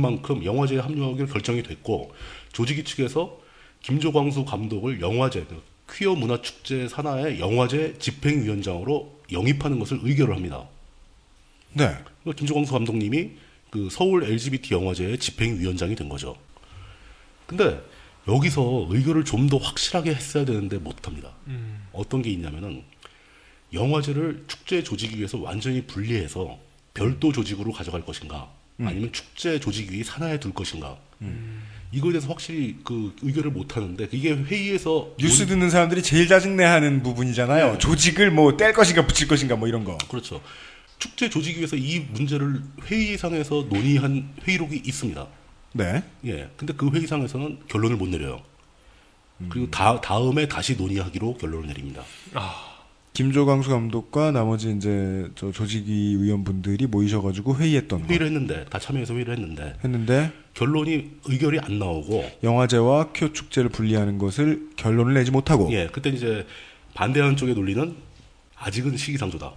만큼 영화제에 합류하기로 결정이 됐고 조직위 측에서 김조광수 감독을 영화제, 퀴어 문화축제 산하의 영화제 집행위원장으로 영입하는 것을 의결을 합니다. 네. 김조광수 감독님이 그 서울 LGBT 영화제의 집행위원장이 된 거죠. 근데 여기서 의결을 좀 더 확실하게 했어야 되는데 못합니다. 어떤 게 있냐면은 영화제를 축제 조직위에서 완전히 분리해서 별도 조직으로 가져갈 것인가 아니면 축제 조직위 산하에 둘 것인가 이거에 대해서 확실히 그 의견을 못하는데 이게 회의에서 뉴스 듣는 사람들이 제일 짜증내하는 부분이잖아요. 네. 조직을 뭐 뗄 것인가 붙일 것인가 뭐 이런 거. 그렇죠. 축제 조직위에서 이 문제를 회의상에서 논의한 회의록이 있습니다. 네. 예. 근데 그 회의상에서는 결론을 못 내려요. 그리고 다음에 다시 논의하기로 결론을 내립니다. 김조광수 감독과 나머지 이제 저 조직위 위원분들이 모이셔가지고 회의를 했는데 다 참여해서 회의를 했는데 결론이 안 나오고 영화제와 퀴어 축제를 분리하는 것을 결론을 내지 못하고 예 그때 이제 반대하는 쪽의 논리는 아직은 시기상조다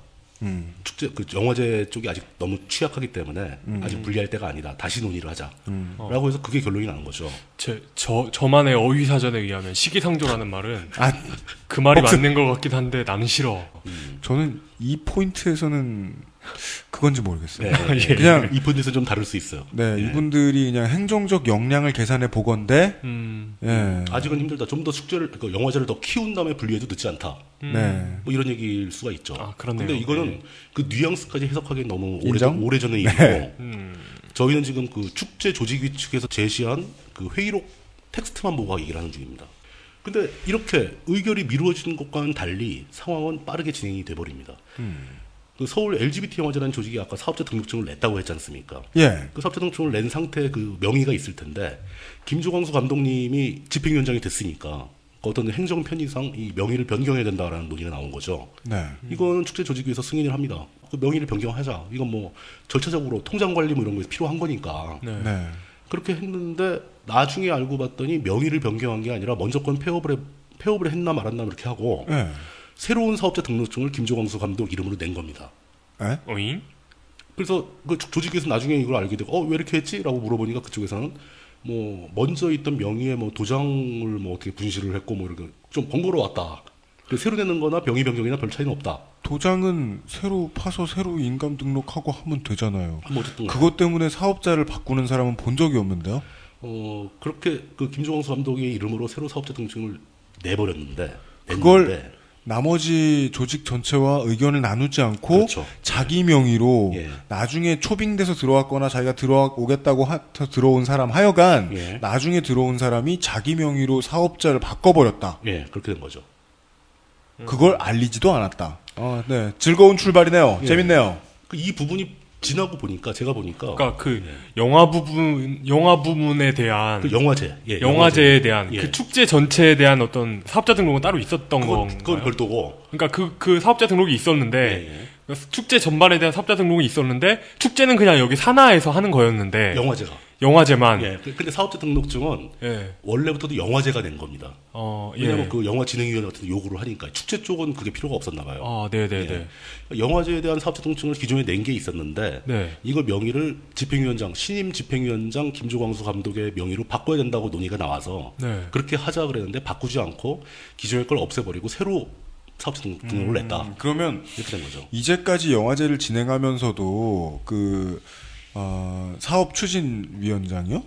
축제 그 영화제 쪽이 아직 너무 취약하기 때문에 아직 분리할 때가 아니다 다시 논의를 하자라고 해서 그게 결론이 나는 거죠. 저만의 어휘사전에 의하면 시기상조라는 말은 그 말이 맞는 것 같긴 한데 나는 싫어. 저는 이 포인트에서는 그건지 모르겠어요. 네, 예, 그냥 이 포인트에서 좀 다를 수 있어요. 네, 예. 이분들이 그냥 행정적 역량을 계산해 보건데 예. 아직은 힘들다. 좀 더 영화제를 더 키운 다음에 분리해도 늦지 않다. 네, 뭐 이런 얘기일 수가 있죠. 그런데 이거는 네. 그 뉘앙스까지 해석하기엔 너무 오래전의 일이고 네. 저희는 지금 그 축제 조직위 측에서 제시한 그 회의록 텍스트만 보고 얘기를 하는 중입니다. 근데 이렇게 의결이 미루어지는 것과는 달리 상황은 빠르게 진행이 돼버립니다. 그 서울 LGBT 영화제라는 조직이 아까 사업자 등록증을 냈다고 했지 않습니까? 예. 그 사업자 등록증을 낸 상태에 그 명의가 있을 텐데 김조광수 감독님이 집행위원장이 됐으니까 어떤 행정 편의상 이 명의를 변경해야 된다라는 논의가 나온 거죠. 네. 이건 축제 조직위에서 승인을 합니다. 그 명의를 변경하자. 이건 뭐 절차적으로 통장 관리 뭐 이런 거 필요한 거니까. 네. 네. 그렇게 했는데 나중에 알고 봤더니 명의를 변경한 게 아니라 먼저 건 폐업을 했나 말았나 이렇게 하고 네. 새로운 사업자 등록증을 김조광수 감독 이름으로 낸 겁니다. 에? 어잉? 그래서 그 조직위에서 나중에 이걸 알게 되고 왜 이렇게 했지? 라고 물어보니까 그쪽에서는 뭐 먼저 있던 명의의 뭐 도장을 뭐 어떻게 분실을 했고 뭐 이렇게 좀 번거로웠다. 새로 내는 거나 명의 변경이나 별 차이는 없다. 도장은 새로 파서 새로 인감 등록하고 하면 되잖아요. 그것 때문에 사업자를 바꾸는 사람은 본 적이 없는데요. 그렇게 그 김조광수 감독의 이름으로 새로 사업자 등록증을 내버렸는데 그걸 나머지 조직 전체와 의견을 나누지 않고 그렇죠. 자기 명의로 예. 나중에 초빙돼서 들어왔거나 자기가 들어오겠다고 들어온 사람 하여간 예. 나중에 들어온 사람이 자기 명의로 사업자를 바꿔버렸다. 예, 그렇게 된 거죠. 그걸 알리지도 않았다. 네, 즐거운 출발이네요. 예. 재밌네요. 이 부분이 지나고 보니까 제가 그러니까 그 예. 영화 부문에 대한 그 영화제, 예, 영화제에 대한 예. 그 축제 전체에 대한 어떤 사업자 등록은 따로 있었던 건가요? 그건 별도고. 그러니까 그 사업자 등록이 있었는데 예, 예. 축제 전반에 대한 사업자 등록이 있었는데 축제는 그냥 여기 산하에서 하는 거였는데 영화제만. 예. 근데 사업자 등록증은 예. 원래부터도 영화제가 된 겁니다. 왜냐면 예. 그 영화 진흥위원회 같은 요구를 하니까 축제 쪽은 그게 필요가 없었나 봐요. 아, 네네네. 예. 영화제에 대한 사업자 등록증을 기존에 낸 게 있었는데 네. 이걸 명의를 신임 집행위원장 김조광수 감독의 명의로 바꿔야 된다고 논의가 나와서 네. 그렇게 하자 그랬는데 바꾸지 않고 기존의 걸 없애버리고 새로 사업자 등록을 냈다. 그러면 이렇게 된 거죠. 이제까지 영화제를 진행하면서도 사업 추진 위원장이요?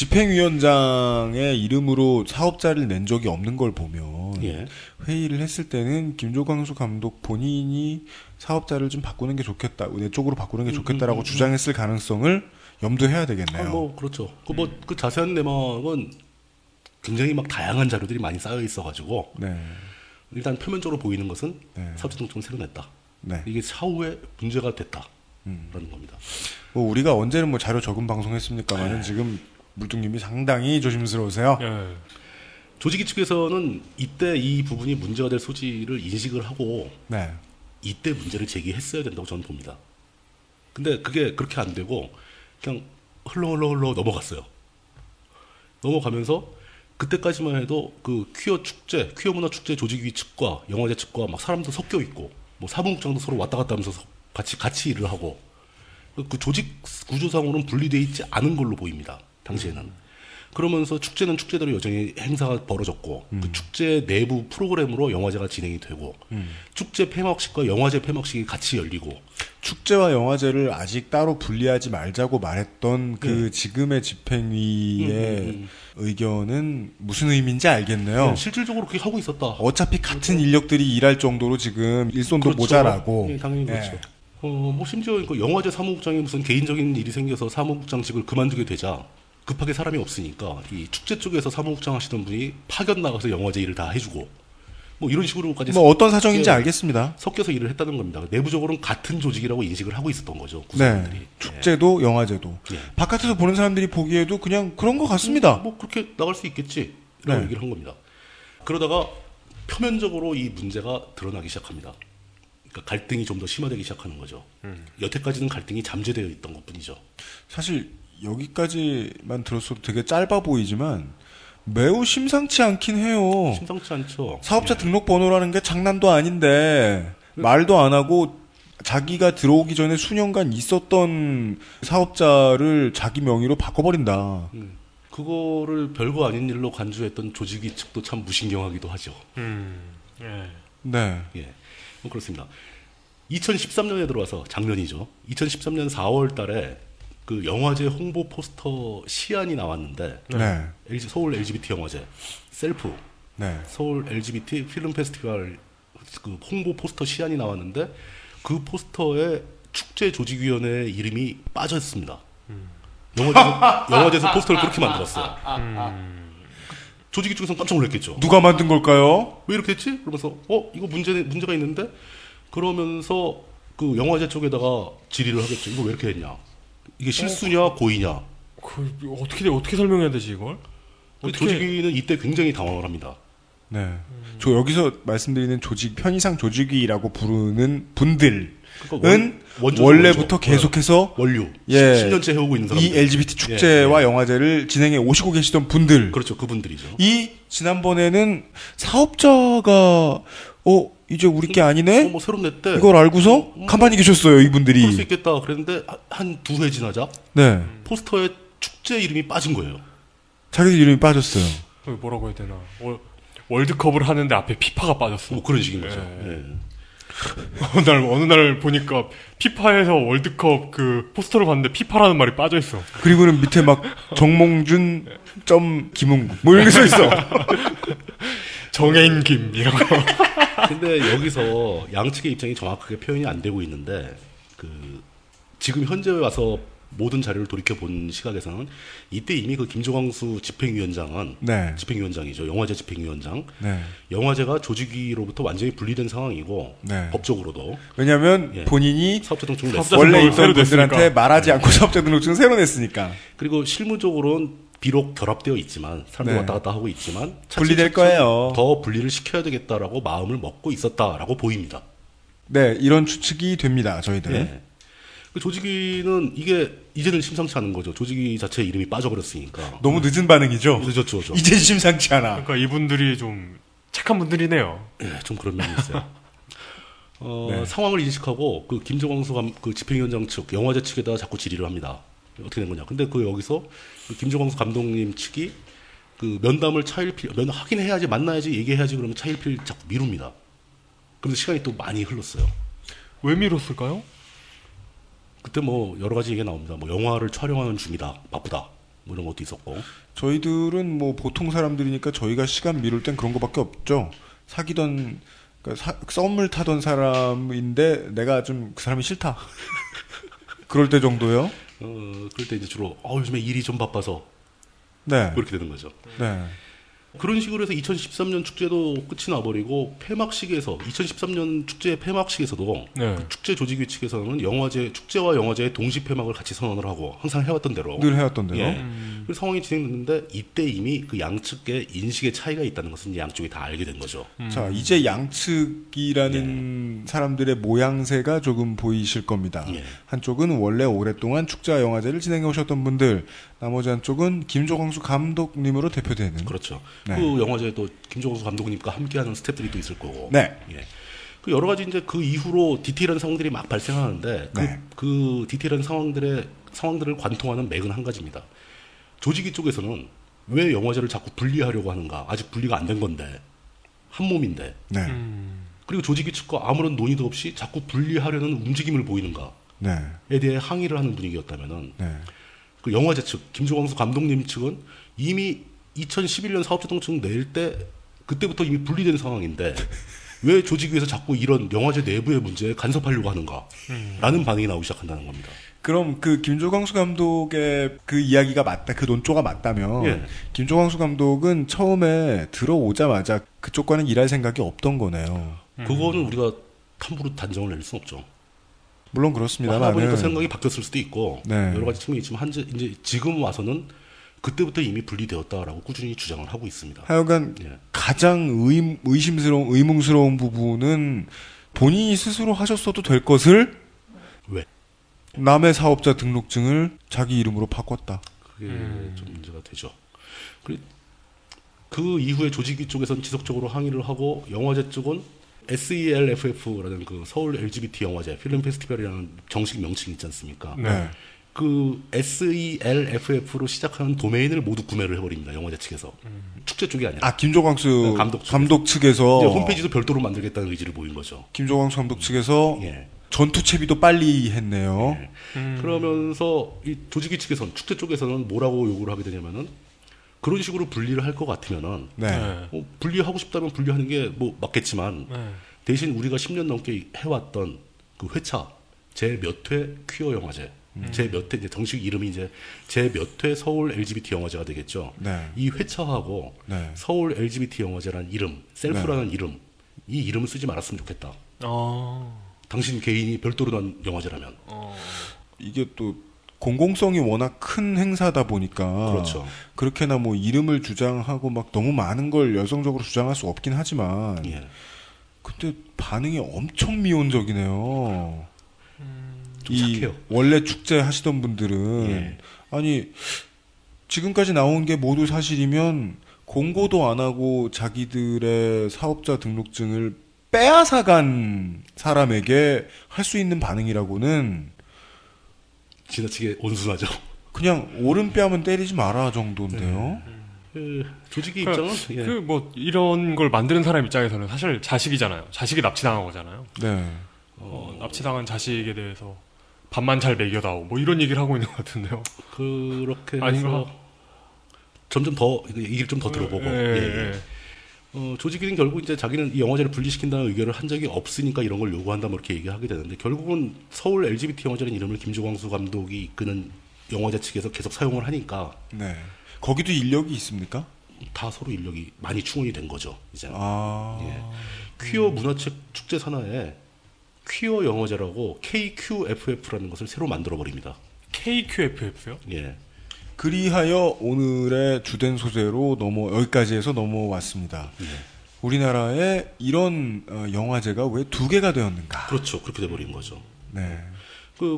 집행위원장의 이름으로 사업자를 낸 적이 없는 걸 보면 예. 회의를 했을 때는 김조광수 감독 본인이 사업자를 좀 바꾸는 게 좋겠다, 내 쪽으로 바꾸는 게 좋겠다라고 주장했을 가능성을 염두해야 되겠네요. 그렇죠. 그 자세한 내막은 굉장히 막 다양한 자료들이 많이 쌓여 있어가지고 네. 일단 표면적으로 보이는 것은 네. 사업자 등록증을 새로 냈다. 네. 이게 차후에 문제가 됐다. 라는 겁니다. 우리가 언제는 자료 적은 방송했습니까만은 지금 물뚱님이 상당히 조심스러우세요. 예. 조직위 측에서는 이때 이 부분이 문제가 될 소지를 인식을 하고 네. 이때 문제를 제기했어야 된다고 저는 봅니다. 근데 그게 그렇게 안 되고 그냥 흘러 넘어갔어요. 넘어가면서 그때까지만 해도 그 퀴어 문화 축제 조직위 측과 영화제 측과 막 사람도 섞여 있고 뭐 사무국장도 서로 왔다 갔다 하면서 같이 일을 하고 그 조직 구조상으로는 분리되어 있지 않은 걸로 보입니다. 당시에는. 그러면서 축제는 축제대로 여전히 행사가 벌어졌고 그 축제 내부 프로그램으로 영화제가 진행이 되고 축제 폐막식과 영화제 폐막식이 같이 열리고 축제와 영화제를 아직 따로 분리하지 말자고 말했던 그 지금의 집행위의 의견은 무슨 의미인지 알겠네요. 실질적으로 그렇게 하고 있었다. 어차피 같은 인력들이 일할 정도로 지금 일손도 그렇죠. 모자라고. 네, 당연히 그렇죠. 네. 뭐 심지어 영화제 사무국장이 무슨 개인적인 일이 생겨서 사무국장직을 그만두게 되자 급하게 사람이 없으니까 이 축제 쪽에서 사무국장 하시던 분이 파견 나가서 영화제 일을 다 해주고 뭐 이런 식으로까지 어떤 사정인지 알겠습니다. 섞여서 일을 했다는 겁니다. 내부적으로는 같은 조직이라고 인식을 하고 있었던 거죠. 구성원들이. 네. 축제도 영화제도. 네. 바깥에서 보는 사람들이 보기에도 그냥 그런 것 같습니다. 뭐 그렇게 나갈 수 있겠지라고 네. 얘기를 한 겁니다. 그러다가 표면적으로 이 문제가 드러나기 시작합니다. 그러니까 갈등이 좀 더 심화되기 시작하는 거죠. 여태까지는 갈등이 잠재되어 있던 것뿐이죠. 사실 여기까지만 들었어도 되게 짧아 보이지만 매우 심상치 않긴 해요. 심상치 않죠. 사업자 예. 등록번호라는 게 장난도 아닌데 말도 안 하고 자기가 들어오기 전에 수년간 있었던 사업자를 자기 명의로 바꿔버린다. 그거를 별거 아닌 일로 간주했던 조직위 측도 참 무신경하기도 하죠. 예. 네. 예. 그렇습니다. 2013년에 들어와서 작년이죠. 2013년 4월 달에 그 영화제 홍보 포스터 시안이 나왔는데 네. 서울 LGBT 영화제 셀프 네. 서울 LGBT 필름 페스티벌 그 홍보 포스터 시안이 나왔는데 그 포스터에 축제 조직위원회 이름이 빠졌습니다. 영화제에서 포스터를 그렇게 만들었어요. 조직이 쪽에서는 깜짝 놀랐겠죠. 누가 만든 걸까요? 왜 이렇게 됐지? 그러면서 이거 문제가 있는데? 그러면서 그 영화제 쪽에다가 질의를 하겠죠. 이거 왜 이렇게 했냐? 이게 실수냐 고의냐? 그 어떻게 설명해야 되지 이걸? 조직위는 이때 굉장히 당황을 합니다. 네, 저 여기서 말씀드리는 조직 편의상 조직위라고 부르는 분들은 그러니까 원래부터 계속해서 원류 10년째 해오고 있는 사람들, 이 LGBT 축제와 영화제를 진행해 오시고 계시던 분들, 그렇죠, 그분들이죠. 이 지난번에는 사업자가 이제 우리 게 아니네? 뭐 새로 냈대. 이걸 알고서 가만히 계셨어요, 이분들이. 할 수 있겠다 그랬는데 한 두 회 지나자 포스터에 축제 이름이 빠진 거예요. 자기들 이름이 빠졌어요. 뭐라고 해야 되나? 월드컵을 하는데 앞에 피파가 빠졌어. 뭐 그런 식인 거죠. 어느 날 보니까 피파에서 월드컵 그 포스터를 봤는데 피파라는 말이 빠져 있어. 그리고는 밑에 막 정몽준 점 김웅국 뭐 이런 게 써 있어. 정앤김 이런 거. 근데 여기서 양측의 입장이 정확하게 표현이 안 되고 있는데 그 지금 현재 와서 모든 자료를 돌이켜본 시각에서는 이때 이미 그 김조광수 집행위원장은 집행위원장이죠. 영화제 집행위원장. 영화제가 조직위로부터 완전히 분리된 상황이고 법적으로도. 왜냐하면 본인이 사업자 등록증을 냈어요. 원래 있던 분들한테 말하지 않고 사업자 등록증을 새로 냈으니까. 그리고 실무적으로는 비록 결합되어 있지만 사람들 왔다 갔다 하고 있지만 분리될 거예요. 더 분리를 시켜야 되겠다라고 마음을 먹고 있었다라고 보입니다. 네. 이런 추측이 됩니다. 저희들은. 그 조직위는 이게 이제는 심상치 않은 거죠. 조직위 자체 이름이 빠져버렸으니까. 너무 늦은 반응이죠? 늦었죠. 이제 심상치 않아. 그러니까 이분들이 좀 착한 분들이네요. 네, 좀 그런 면이 있어요. 상황을 인식하고 그 김조광수 그 집행위원장 측, 영화제 측에다가 자꾸 질의를 합니다. 어떻게 된 거냐. 근데 그 여기서 그 김조광수 감독님 측이 그 면담을 차일필, 확인해야지, 만나야지, 얘기해야지 그러면 차일필 자꾸 미룹니다. 그래서 시간이 또 많이 흘렀어요. 왜 미뤘을까요? 그때 뭐 여러 가지 얘기가 나옵니다. 뭐 영화를 촬영하는 중이다, 바쁘다, 뭐 이런 것도 있었고. 저희들은 뭐 보통 사람들이니까 저희가 시간 미룰 땐 그런 거밖에 없죠. 썸을 타던 사람인데 내가 좀 그 사람이 싫다. 그럴 때 정도요. 그럴 때 이제 주로 요즘에 일이 좀 바빠서 그렇게 되는 거죠. 그런 식으로 해서 2013년 축제도 끝이 나버리고 폐막식에서 2013년 축제의 폐막식에서도 그 축제 조직위 측에서는 영화제 축제와 영화제의 동시 폐막을 같이 선언을 하고 항상 해왔던 대로. 그 상황이 진행됐는데 이때 이미 그 양측의 인식의 차이가 있다는 것은 양쪽이 다 알게 된 거죠. 자, 이제 양측이라는 사람들의 모양새가 조금 보이실 겁니다. 한쪽은 원래 오랫동안 축제와 영화제를 진행해 오셨던 분들, 나머지 한쪽은 김조광수 감독님으로 대표되는. 그렇죠. 그 영화제에 또 김조광수 감독님과 함께하는 스태프들이 또 있을 거고. 그 여러 가지 이제 그 이후로 디테일한 상황들이 막 발생하는데 그 디테일한 상황들을 관통하는 맥은 한 가지입니다. 조직위 쪽에서는 왜 영화제를 자꾸 분리하려고 하는가? 아직 분리가 안 된 건데 한 몸인데. 그리고 조직위 측과 아무런 논의도 없이 자꾸 분리하려는 움직임을 보이는가에 대해 항의를 하는 분위기였다면은 그 영화제 측 김조광수 감독님 측은 이미 2011년 사업자 등록증 낼 때 그때부터 이미 분리된 상황인데 왜 조직위에서 자꾸 이런 영화제 내부의 문제에 간섭하려고 하는가 라는 반응이 나오기 시작한다는 겁니다. 그럼 그 김조광수 감독의 그 이야기가 맞다, 그 논조가 맞다면 김조광수 감독은 처음에 들어오자마자 그쪽과는 일할 생각이 없던 거네요. 그거는 우리가 함부로 단정을 낼 수는 없죠. 물론 그렇습니다만 보니까 생각이 바뀌었을 수도 있고 여러 가지 측면이 있지만 이제 지금 와서는 그때부터 이미 분리되었다라고 꾸준히 주장을 하고 있습니다. 하여간 가장 의문스러운 부분은 본인이 스스로 하셨어도 될 것을 왜 남의 사업자 등록증을 자기 이름으로 바꿨다. 그게 좀 문제가 되죠. 그 이후에 조직위 쪽에서는 지속적으로 항의를 하고 영화제 쪽은 SELFF라는 그 서울 LGBT 영화제 필름 페스티벌이라는 정식 명칭이 있지 않습니까? 그 SELFF로 시작하는 도메인을 모두 구매를 해버립니다. 영화제 측에서. 축제 쪽이 아니라. 김조광수 감독 측에서. 홈페이지도 별도로 만들겠다는 의지를 보인 거죠. 김조광수 감독 측에서 전투 채비도 빨리 했네요. 그러면서 이 조직위 측에서는 축제 쪽에서는 뭐라고 요구를 하게 되냐면은 그런 식으로 분리를 할 것 같으면은 분리하고 싶다면 분리하는 게 뭐 맞겠지만 대신 우리가 10년 넘게 해왔던 그 회차 제 몇 회 퀴어 영화제 제 몇 회, 이제 정식 이름이 이제 제 몇 회 서울 LGBT 영화제가 되겠죠. 네. 이 회차하고 네. 서울 LGBT 영화제라는 이름, 셀프라는 네. 이름, 이 이름을 쓰지 말았으면 좋겠다. 당신 개인이 별도로 난 영화제라면. 이게 또 공공성이 워낙 큰 행사다 보니까 그렇죠. 그렇게나 뭐 이름을 주장하고 막 너무 많은 걸 열성적으로 주장할 수 없긴 하지만 예. 근데 반응이 엄청 미온적이네요. 좀 착해요. 원래 축제 하시던 분들은 예. 아니 지금까지 나온 게 모두 사실이면 공고도 안 하고 자기들의 사업자 등록증을 빼앗아간 사람에게 할 수 있는 반응이라고는 지나치게 온순하죠. 그냥 오른뺨은 때리지 마라 정도인데요. 네. 그 조직의 입장은 예. 그 뭐 이런 걸 만드는 사람 입장에서는 사실 자식이잖아요. 자식이 납치당한 거잖아요. 네. 납치당한 자식에 대해서 밥만 잘 먹여다오. 뭐 이런 얘기를 하고 있는 것 같은데요. 그렇게 해서 점점 더 얘기를 좀 더 들어보고. 예. 조직은 결국 이제 자기는 이 영화제를 분리시킨다는 의견을 한 적이 없으니까 이런 걸 요구한다 뭐 이렇게 얘기하게 되는데 결국은 서울 LGBT 영화제라는 이름을 김조광수 감독이 이끄는 영화제 측에서 계속 사용을 하니까 네. 거기도 인력이 있습니까? 다 서로 인력이 많이 충원이 된 거죠. 이제 예. 퀴어 문화 축제 산하에 퀴어 영화제라고 KQFF라는 것을 새로 만들어버립니다. KQFF요? 예. 그리하여 오늘의 주된 소재로 여기까지 해서 넘어왔습니다. 네. 우리나라에 이런 영화제가 왜 두 개가 되었는가? 그렇죠. 그렇게 돼버린 거죠. 네.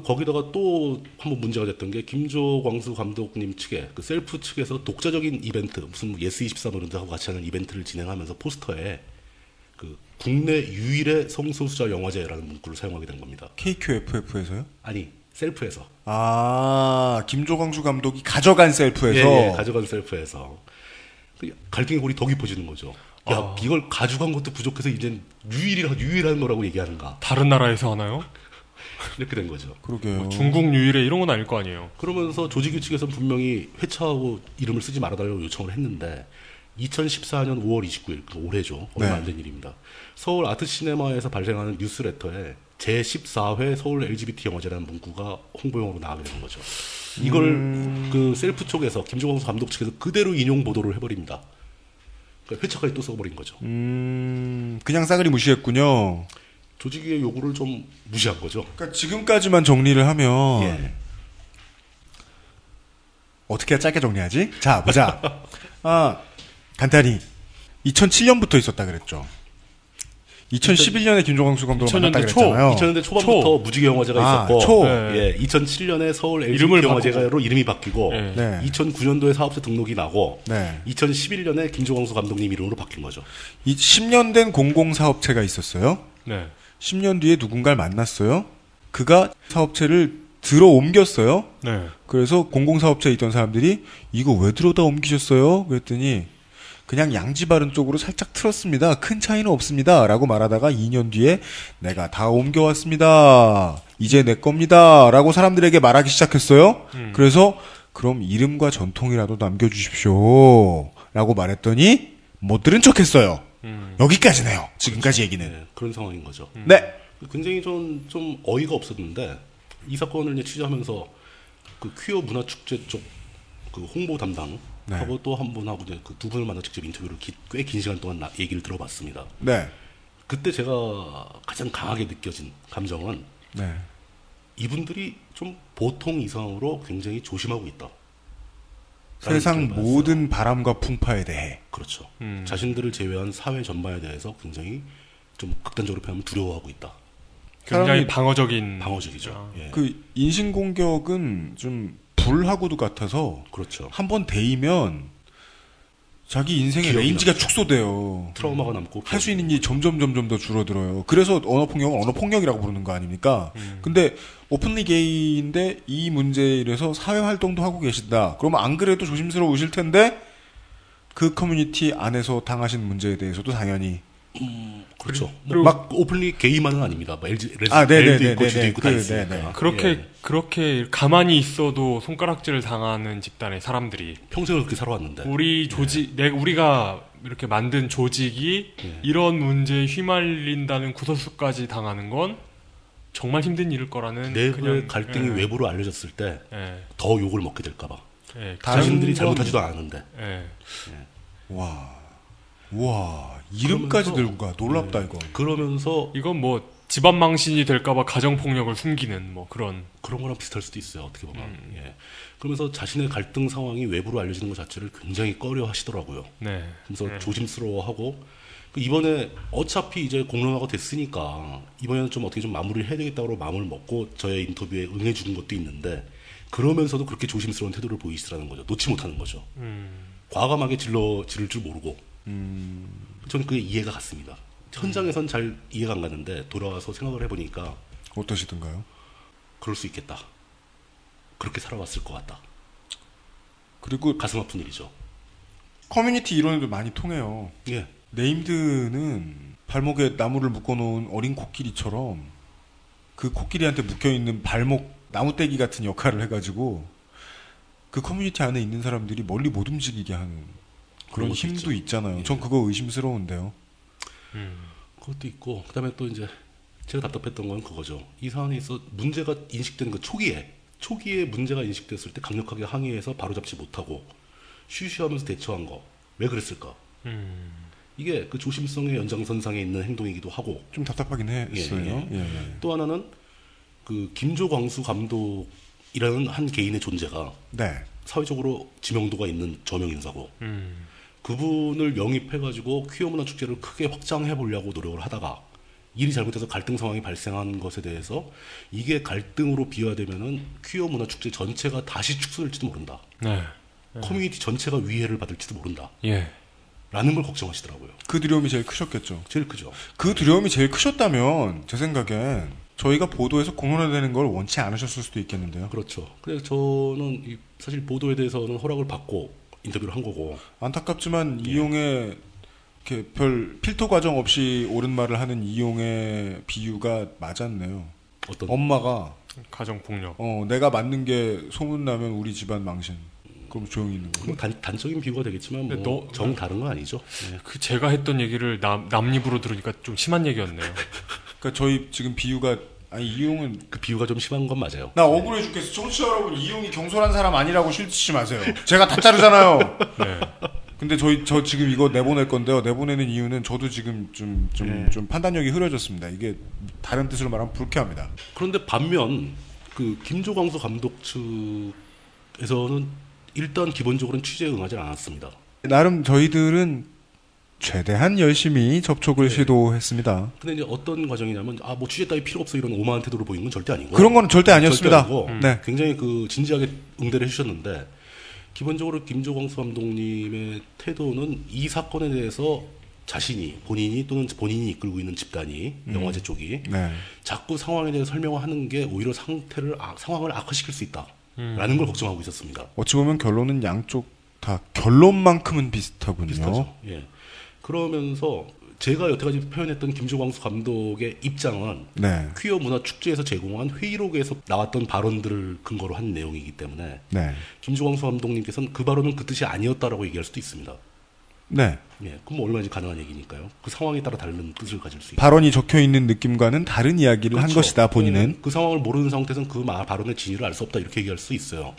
거기다가 또 한 번 문제가 됐던 게 김조광수 감독님 측에 셀프 측에서 독자적인 이벤트, 무슨 예스24 이런 데하고 같이 하는 이벤트를 진행하면서 포스터에 국내 유일의 성소수자 영화제라는 문구를 사용하게 된 겁니다. KQFF에서요? 아니. 셀프에서. 김조광수 감독이 가져간 셀프에서. 예, 가져간 셀프에서. 갈등의 골이 더 깊어지는 거죠. 이걸 가져간 것도 부족해서 이젠 유일한 거라고 얘기하는가. 다른 나라에서 하나요? 이렇게 된 거죠. 그러게요. 중국 유일의 이런 건 아닐 거 아니에요. 그러면서 조직위 측에서는 분명히 회차하고 이름을 쓰지 말아달라고 요청을 했는데 2014년 5월 29일, 올해죠. 얼마 안 된 일입니다. 서울 아트시네마에서 발생하는 뉴스레터에 제14회 서울 LGBT 영화제라는 문구가 홍보용으로 나가게 되는 거죠. 이걸 셀프 쪽에서 김조광수 감독 측에서 그대로 인용 보도를 해버립니다. 그러니까 회차까지 또 써버린 거죠. 그냥 싸그리 무시했군요. 조직위의 요구를 좀 무시한 거죠. 그러니까 지금까지만 정리를 하면 어떻게 짧게 정리하지? 자, 보자. 간단히 2007년부터 있었다 그랬죠. 2011년에 김조광수 감독을 만났다 그랬잖아요. 2000년대 초반부터 무지개 영화제가 있었고 예, 2007년에 서울 LGBT 영화제로 이름이 바뀌고 2009년도에 사업자 등록이 나고 2011년에 김조광수 감독님 이름으로 바뀐 거죠. 10년 된 공공사업체가 있었어요. 10년 뒤에 누군가를 만났어요. 그가 사업체를 들어 옮겼어요. 그래서 공공사업체에 있던 사람들이 이거 왜 들어다 옮기셨어요? 그랬더니 그냥 양지 바른 쪽으로 살짝 틀었습니다. 큰 차이는 없습니다. 라고 말하다가 2년 뒤에 내가 다 옮겨왔습니다. 이제 내 겁니다. 라고 사람들에게 말하기 시작했어요. 그래서 그럼 이름과 전통이라도 남겨주십시오. 라고 말했더니 못 들은 척 했어요. 여기까지네요. 지금까지 얘기는. 네, 그런 상황인 거죠. 네. 굉장히 좀 어이가 없었는데 이 사건을 이제 취재하면서 퀴어 문화축제 쪽 홍보 담당 하고 또 한 분하고 두 분을 만나 직접 인터뷰를 꽤 긴 시간 동안 얘기를 들어봤습니다. 네. 그때 제가 가장 강하게 느껴진 감정은 이분들이 좀 보통 이상으로 굉장히 조심하고 있다. 세상 모든 바람과 풍파에 대해. 그렇죠. 자신들을 제외한 사회 전반에 대해서 굉장히 좀 극단적으로 표현하면 두려워하고 있다. 굉장히 방어적이죠. 예. 인신공격은 좀 불하고도 같아서 그렇죠. 한번 데이면 자기 인생의 레인지가 축소돼요. 트라우마가 남고 할 수 있는 일이 점점 더 줄어들어요. 그래서 언어폭력은 언어폭력이라고 부르는 거 아닙니까? 근데 오픈리 게이인데 이 문제에 대해서 사회활동도 하고 계신다. 그러면 안 그래도 조심스러우실 텐데 그 커뮤니티 안에서 당하신 문제에 대해서도 당연히 그렇죠. 막 오픈리 게이만은 아닙니다. 레즈도 있고 주도 있고 다 있으니까. 그렇게 가만히 있어도 손가락질을 당하는 집단의 사람들이 평생을 그렇게 살아왔는데 우리 조직, 우리가 이렇게 만든 조직이 이런 문제에 휘말린다는 구설수까지 당하는 건 정말 힘든 일일 거라는 내부의 갈등이 외부로 알려졌을 때 더 욕을 먹게 될까 봐. 자신들이 잘못하지도 않은데. 와, 와, 이름까지 들고 가. 놀랍다 이거. 그러면서 이건 뭐 집안망신이 될까 봐 가정폭력을 숨기는 뭐 그런 거랑 비슷할 수도 있어요. 어떻게 보면. 그러면서 자신의 갈등 상황이 외부로 알려지는 것 자체를 굉장히 꺼려하시더라고요. 네. 그래서 조심스러워하고 이번에 어차피 이제 공론화가 됐으니까 이번에는 좀 어떻게 좀 마무리를 해야 되겠다고 마음을 먹고 저의 인터뷰에 응해주는 것도 있는데 그러면서도 그렇게 조심스러운 태도를 보이시라는 거죠. 놓지 못하는 거죠. 과감하게 지를 줄 모르고 저는 그게 이해가 갔습니다. 현장에선 잘 이해가 안 갔는데 돌아와서 생각을 해보니까 어떠시던가요? 그럴 수 있겠다. 그렇게 살아왔을 것 같다. 그리고 가슴 아픈 일이죠. 커뮤니티 이론에도 많이 통해요. 예. 네임드는 발목에 나무를 묶어놓은 어린 코끼리처럼 그 코끼리한테 묶여있는 발목 나무떼기 같은 역할을 해가지고 그 커뮤니티 안에 있는 사람들이 멀리 못 움직이게 하는 그런 힘도 있잖아요. 예. 전 그거 의심스러운데요. 그것도 있고 그다음에 또 이제 제가 답답했던 건 그거죠. 이 사안에 있어 문제가 인식된 그 초기에 문제가 인식됐을 때 강력하게 항의해서 바로잡지 못하고 쉬쉬하면서 대처한 거 왜 그랬을까? 이게 그 조심성의 연장선상에 있는 행동이기도 하고 좀 답답하긴 했어요. 또 하나는 그 김조광수 감독이라는 한 개인의 존재가 네. 사회적으로 지명도가 있는 저명 인사고 그분을 영입해가지고 퀴어 문화 축제를 크게 확장해보려고 노력을 하다가 일이 잘못돼서 갈등 상황이 발생한 것에 대해서 이게 갈등으로 비화되면은 퀴어 문화 축제 전체가 다시 축소될지도 모른다. 네. 커뮤니티 전체가 위해를 받을지도 모른다. 예. 라는 걸 걱정하시더라고요. 그 두려움이 제일 크셨겠죠. 제일 크죠. 그 두려움이 제일 크셨다면 제 생각엔 저희가 보도에서 공론화되는 걸 원치 않으셨을 수도 있겠는데요. 그렇죠. 그래서 저는 사실 보도에 대해서는 허락을 받고 인터뷰를 한 거고 안타깝지만 예. 이용의 이렇게 별 필터 과정 없이 옳은 말을 하는 이용의 비유가 맞았네요. 어떤 엄마가 가정 폭력. 내가 맞는 게 소문나면 우리 집안 망신. 그럼 조용히 있는 거예요. 단적인 비유가 되겠지만 뭐 정 다른 건 아니죠. 네. 그 제가 했던 얘기를 남 입으로 들으니까 좀 심한 얘기였네요. 그러니까 저희 지금 비유가 아니 이용은 그 비유가 좀 심한 건 맞아요. 나 억울해 죽겠어. 청취자 여러분 이용이 경솔한 사람 아니라고 실치지 마세요. 제가 다 자르잖아요. 네. 근데 저 지금 이거 내보낼 건데요. 내보내는 이유는 저도 지금 좀 판단력이 흐려졌습니다. 이게 다른 뜻으로 말하면 불쾌합니다. 그런데 반면 그 김조광수 감독 측에서는 일단 기본적으로는 취재에 응하지 않았습니다. 나름 저희들은 최대한 열심히 접촉을 시도했습니다. 근데 이제 어떤 과정이냐면 뭐 취재 따위 필요 없어 이런 오만한 태도를 보이는 건 절대 아니고 그런 건 절대 아니었습니다. 절대 아니고 네. 굉장히 그 진지하게 응대를 해주셨는데 기본적으로 김조광수 감독님의 태도는 이 사건에 대해서 본인이 또는 본인이 이끌고 있는 집단이 영화제 쪽이 자꾸 상황에 대해 설명을 하는 게 오히려 상황을 악화시킬 수 있다 라는 걸 걱정하고 있었습니다. 어찌 보면 결론은 양쪽 다 결론만큼은 비슷하군요. 비슷하죠. 예. 그러면서 제가 여태까지 표현했던 김조광수 감독의 입장은 퀴어 문화 축제에서 제공한 회의록에서 나왔던 발언들을 근거로 한 내용이기 때문에 김조광수 감독님께서는 그 발언은 그 뜻이 아니었다라고 얘기할 수도 있습니다. 네. 예, 그럼 얼마든지 가능한 얘기니까요. 그 상황에 따라 다른 뜻을 가질 수 있어요. 발언이 적혀 있는 느낌과는 다른 이야기를 한 것이다, 본인은. 그 상황을 모르는 상태에서는 그 발언의 진위를 알 수 없다 이렇게 얘기할 수 있어요.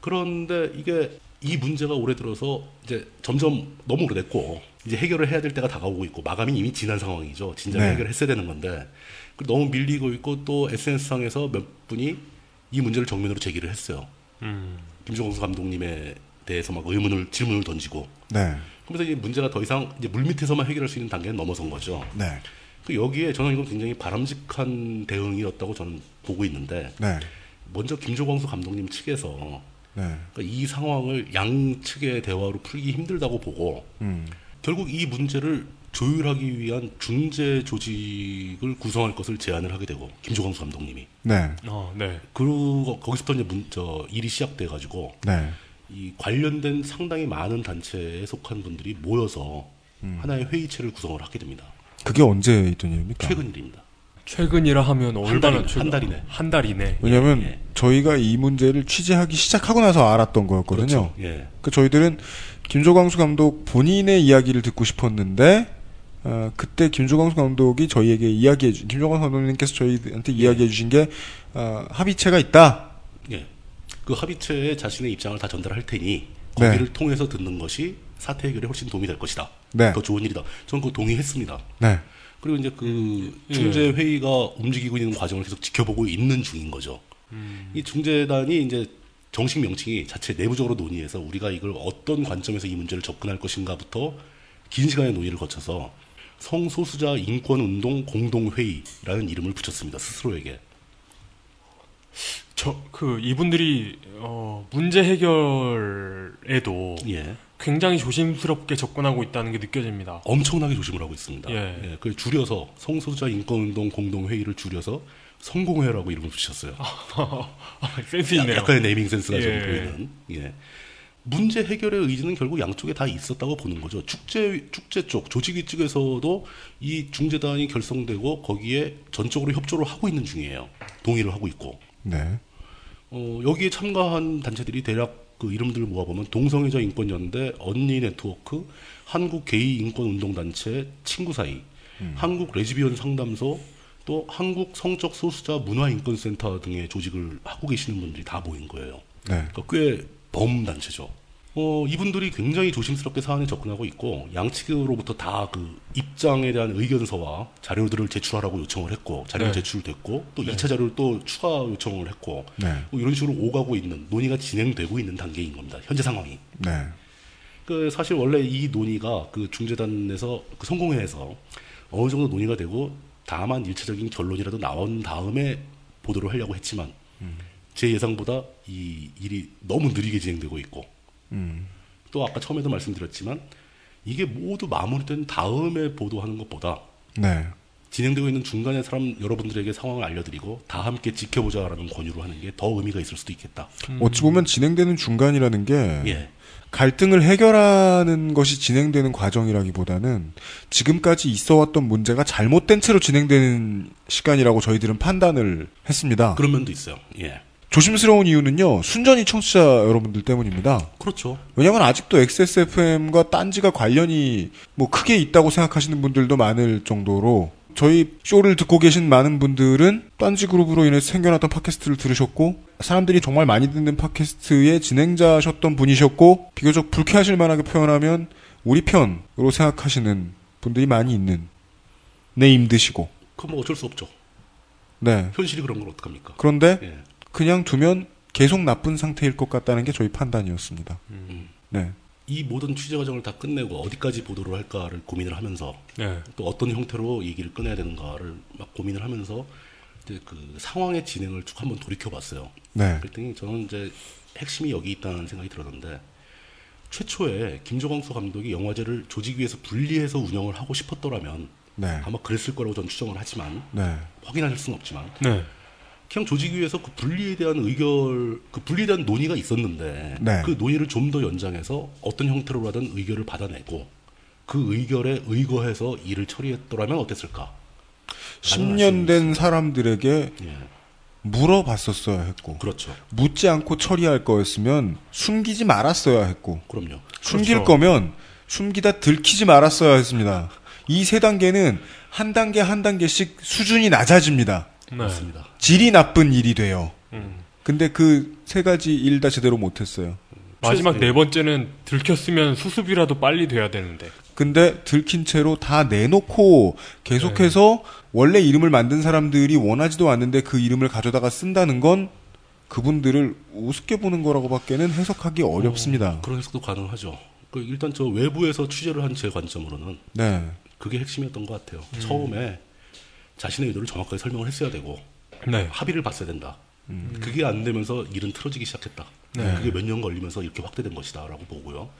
그런데 이게 이 문제가 올해 들어서 이제 점점 너무 오래됐고 이제 해결을 해야 될 때가 다가오고 있고 마감이 이미 지난 상황이죠. 진작 해결했어야 되는 건데 너무 밀리고 있고 또 SNS상에서 몇 분이 이 문제를 정면으로 제기를 했어요. 김조광수 감독님에 대해서 막 질문을 던지고 그러면서 이 문제가 더 이상 이제 물밑에서만 해결할 수 있는 단계는 넘어선 거죠. 여기에 저는 이건 굉장히 바람직한 대응이었다고 저는 보고 있는데 먼저 김조광수 감독님 측에서 그러니까 이 상황을 양측의 대화로 풀기 힘들다고 보고 결국 이 문제를 조율하기 위한 중재 조직을 구성할 것을 제안을 하게 되고 김조광수 감독님이 그리고 거기서부터 이제 일이 시작돼가지고 이 관련된 상당히 많은 단체에 속한 분들이 모여서 하나의 회의체를 구성을 하게 됩니다. 그게 언제 있던 일입니까? 최근 일입니다. 최근이라 하면 얼마나 한 달이네. 왜냐하면 저희가 이 문제를 취재하기 시작하고 나서 알았던 거였거든요. 그렇죠. 예. 그러니까 저희들은 김조광수 감독 본인의 이야기를 듣고 싶었는데 그때 김조광수 감독이 저희에게 김조광수 감독님께서 저희한테 이야기해 주신 게 합의체가 있다. 예. 그 합의체에 자신의 입장을 다 전달할 테니 거기를 통해서 듣는 것이 사태 해결에 훨씬 도움이 될 것이다. 네. 더 좋은 일이다. 저는 그거 동의했습니다. 네. 그리고 이제 그 중재 회의가 움직이고 있는 과정을 계속 지켜보고 있는 중인 거죠. 이 중재단이 이제 정식 명칭이 자체 내부적으로 논의해서 우리가 이걸 어떤 관점에서 이 문제를 접근할 것인가부터 긴 시간의 논의를 거쳐서 성소수자 인권운동 공동회의라는 이름을 붙였습니다. 스스로에게. 이분들이 문제 해결에도 굉장히 조심스럽게 접근하고 있다는 게 느껴집니다. 엄청나게 조심을 하고 있습니다. 그걸 줄여서 성소수자 인권운동 공동회의를 줄여서 성공회라고 이름을 붙였어요. 센스 있네요. 약간의 네이밍 센스가 좀 보이는. 문제 해결의 의지는 결국 양쪽에 다 있었다고 보는 거죠. 축제 쪽, 조직위 측에서도 이 중재단이 결성되고 거기에 전적으로 협조를 하고 있는 중이에요. 동의를 하고 있고. 네. 여기에 참가한 단체들이 대략 그 이름들을 모아보면 동성애자 인권연대, 언니 네트워크, 한국 게이 인권운동단체, 친구 사이, 한국 레즈비언 상담소, 또 한국 성적 소수자 문화인권센터 등의 조직을 하고 계시는 분들이 다 모인 거예요. 네. 그러니까 꽤 범단체죠. 이분들이 굉장히 조심스럽게 사안에 접근하고 있고 양측으로부터 다 그 입장에 대한 의견서와 자료들을 제출하라고 요청을 했고 자료가 제출됐고 또 2차 자료를 또 추가 요청을 했고 뭐 이런 식으로 오가고 있는 논의가 진행되고 있는 단계인 겁니다. 현재 상황이. 네. 그 사실 원래 이 논의가 그 중재단에서 그 성공회에서 어느 정도 논의가 되고 다만 일차적인 결론이라도 나온 다음에 보도를 하려고 했지만 제 예상보다 이 일이 너무 느리게 진행되고 있고 또 아까 처음에도 말씀드렸지만 이게 모두 마무리된 다음에 보도하는 것보다 진행되고 있는 중간에 사람 여러분들에게 상황을 알려드리고 다 함께 지켜보자라는 권유를 하는 게 더 의미가 있을 수도 있겠다. 어찌 보면 진행되는 중간이라는 게 갈등을 해결하는 것이 진행되는 과정이라기보다는 지금까지 있어왔던 문제가 잘못된 채로 진행되는 시간이라고 저희들은 판단을 했습니다. 그런 면도 있어요. 예. 조심스러운 이유는요. 순전히 청취자 여러분들 때문입니다. 그렇죠. 왜냐하면 아직도 XSFM과 딴지가 관련이 뭐 크게 있다고 생각하시는 분들도 많을 정도로 저희 쇼를 듣고 계신 많은 분들은 딴지 그룹으로 인해 생겨났던 팟캐스트를 들으셨고 사람들이 정말 많이 듣는 팟캐스트의 진행자셨던 분이셨고 비교적 불쾌하실 만하게 표현하면 우리 편으로 생각하시는 분들이 많이 있는 네임드시고 그럼 뭐 어쩔 수 없죠. 네. 현실이 그런 걸 어떡합니까. 그런데 그냥 두면 계속 나쁜 상태일 것 같다는 게 저희 판단이었습니다. 네. 이 모든 취재 과정을 다 끝내고 어디까지 보도를 할까를 고민을 하면서 또 어떤 형태로 얘기를 꺼내야 되는가를 막 고민을 하면서 이제 그 상황의 진행을 쭉 한번 돌이켜봤어요. 그랬더니 저는 이제 핵심이 여기 있다는 생각이 들었는데 최초에 김조광수 감독이 영화제를 조직위에서 분리해서 운영을 하고 싶었더라면 아마 그랬을 거라고 저는 추정을 하지만 확인하실 수는 없지만 그냥 조직위에서 그 분리에 대한 그 분리에 대한 논의가 있었는데 그 논의를 좀 더 연장해서 어떤 형태로라든 의견을 받아내고 그 의견에 의거해서 일을 처리했더라면 어땠을까? 10년 된 사람들에게 물어봤었어야 했고 그렇죠. 묻지 않고 처리할 거였으면 숨기지 말았어야 했고 그럼요. 숨길 거면 숨기다 들키지 말았어야 했습니다. 이 세 단계는 한 단계씩 수준이 낮아집니다. 맞습니다. 질이 나쁜 일이 돼요. 근데 그 세 가지 일 다 제대로 못했어요. 마지막 네 번째는 들켰으면 수습이라도 빨리 돼야 되는데. 근데 들킨 채로 다 내놓고 계속해서 원래 이름을 만든 사람들이 원하지도 않는데 그 이름을 가져다가 쓴다는 건 그분들을 우습게 보는 거라고밖에는 해석하기 어렵습니다. 그런 해석도 가능하죠. 일단 저 외부에서 취재를 한 제 관점으로는 그게 핵심이었던 것 같아요. 처음에 자신의 의도를 정확하게 설명을 했어야 되고 합의를 봤어야 된다. 그게 안 되면서 일은 틀어지기 시작했다. 그게 몇 년 걸리면서 이렇게 확대된 것이다 라고 보고요.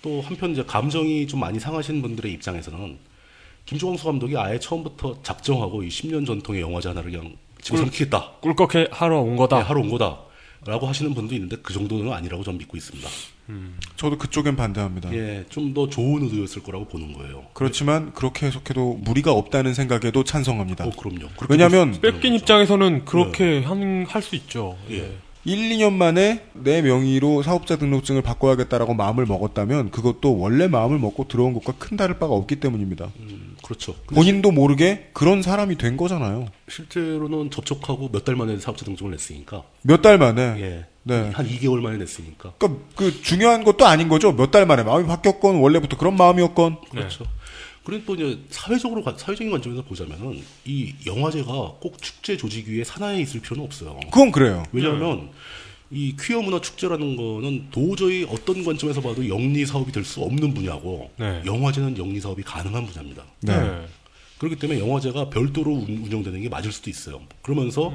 또 한편 이제 감정이 좀 많이 상하신 분들의 입장에서는 김조광수 감독이 아예 처음부터 작정하고 이 10년 전통의 영화제 하나를 그냥 집어삼키겠다. 꿀꺽해 하러 온 거다. 하러 온 거다 라고 하시는 분도 있는데 그 정도는 아니라고 저는 믿고 있습니다. 저도 그쪽엔 반대합니다. 좀 더 좋은 의도였을 거라고 보는 거예요. 그렇지만 그렇게 해석해도 무리가 없다는 생각에도 찬성합니다. 그럼요. 왜냐하면 뺏긴 입장에서는 그렇게 할 수 있죠. 1-2년 만에 내 명의로 사업자 등록증을 바꿔야겠다라고 마음을 먹었다면 그것도 원래 마음을 먹고 들어온 것과 큰 다를 바가 없기 때문입니다. 그렇죠. 본인도 모르게 그런 사람이 된 거잖아요. 실제로는 접촉하고 몇 달 만에 사업자 등록을 냈으니까. 몇 달 만에? 예. 네. 한 2개월 만에 냈으니까. 그러니까 그 중요한 것도 아닌 거죠. 몇 달 만에 마음이 바뀌었건 원래부터 그런 마음이었건. 그렇죠. 네. 그리고 또 이제 사회적으로 사회적인 관점에서 보자면은 이 영화제가 꼭 축제 조직 위에 산하에 있을 필요는 없어요. 그건 그래요. 왜냐하면. 네. 이 퀴어 문화 축제라는 거는 도저히 어떤 관점에서 봐도 영리 사업이 될 수 없는 분야고, 네. 영화제는 영리 사업이 가능한 분야입니다. 네. 네. 그렇기 때문에 영화제가 별도로 운영되는 게 맞을 수도 있어요. 그러면서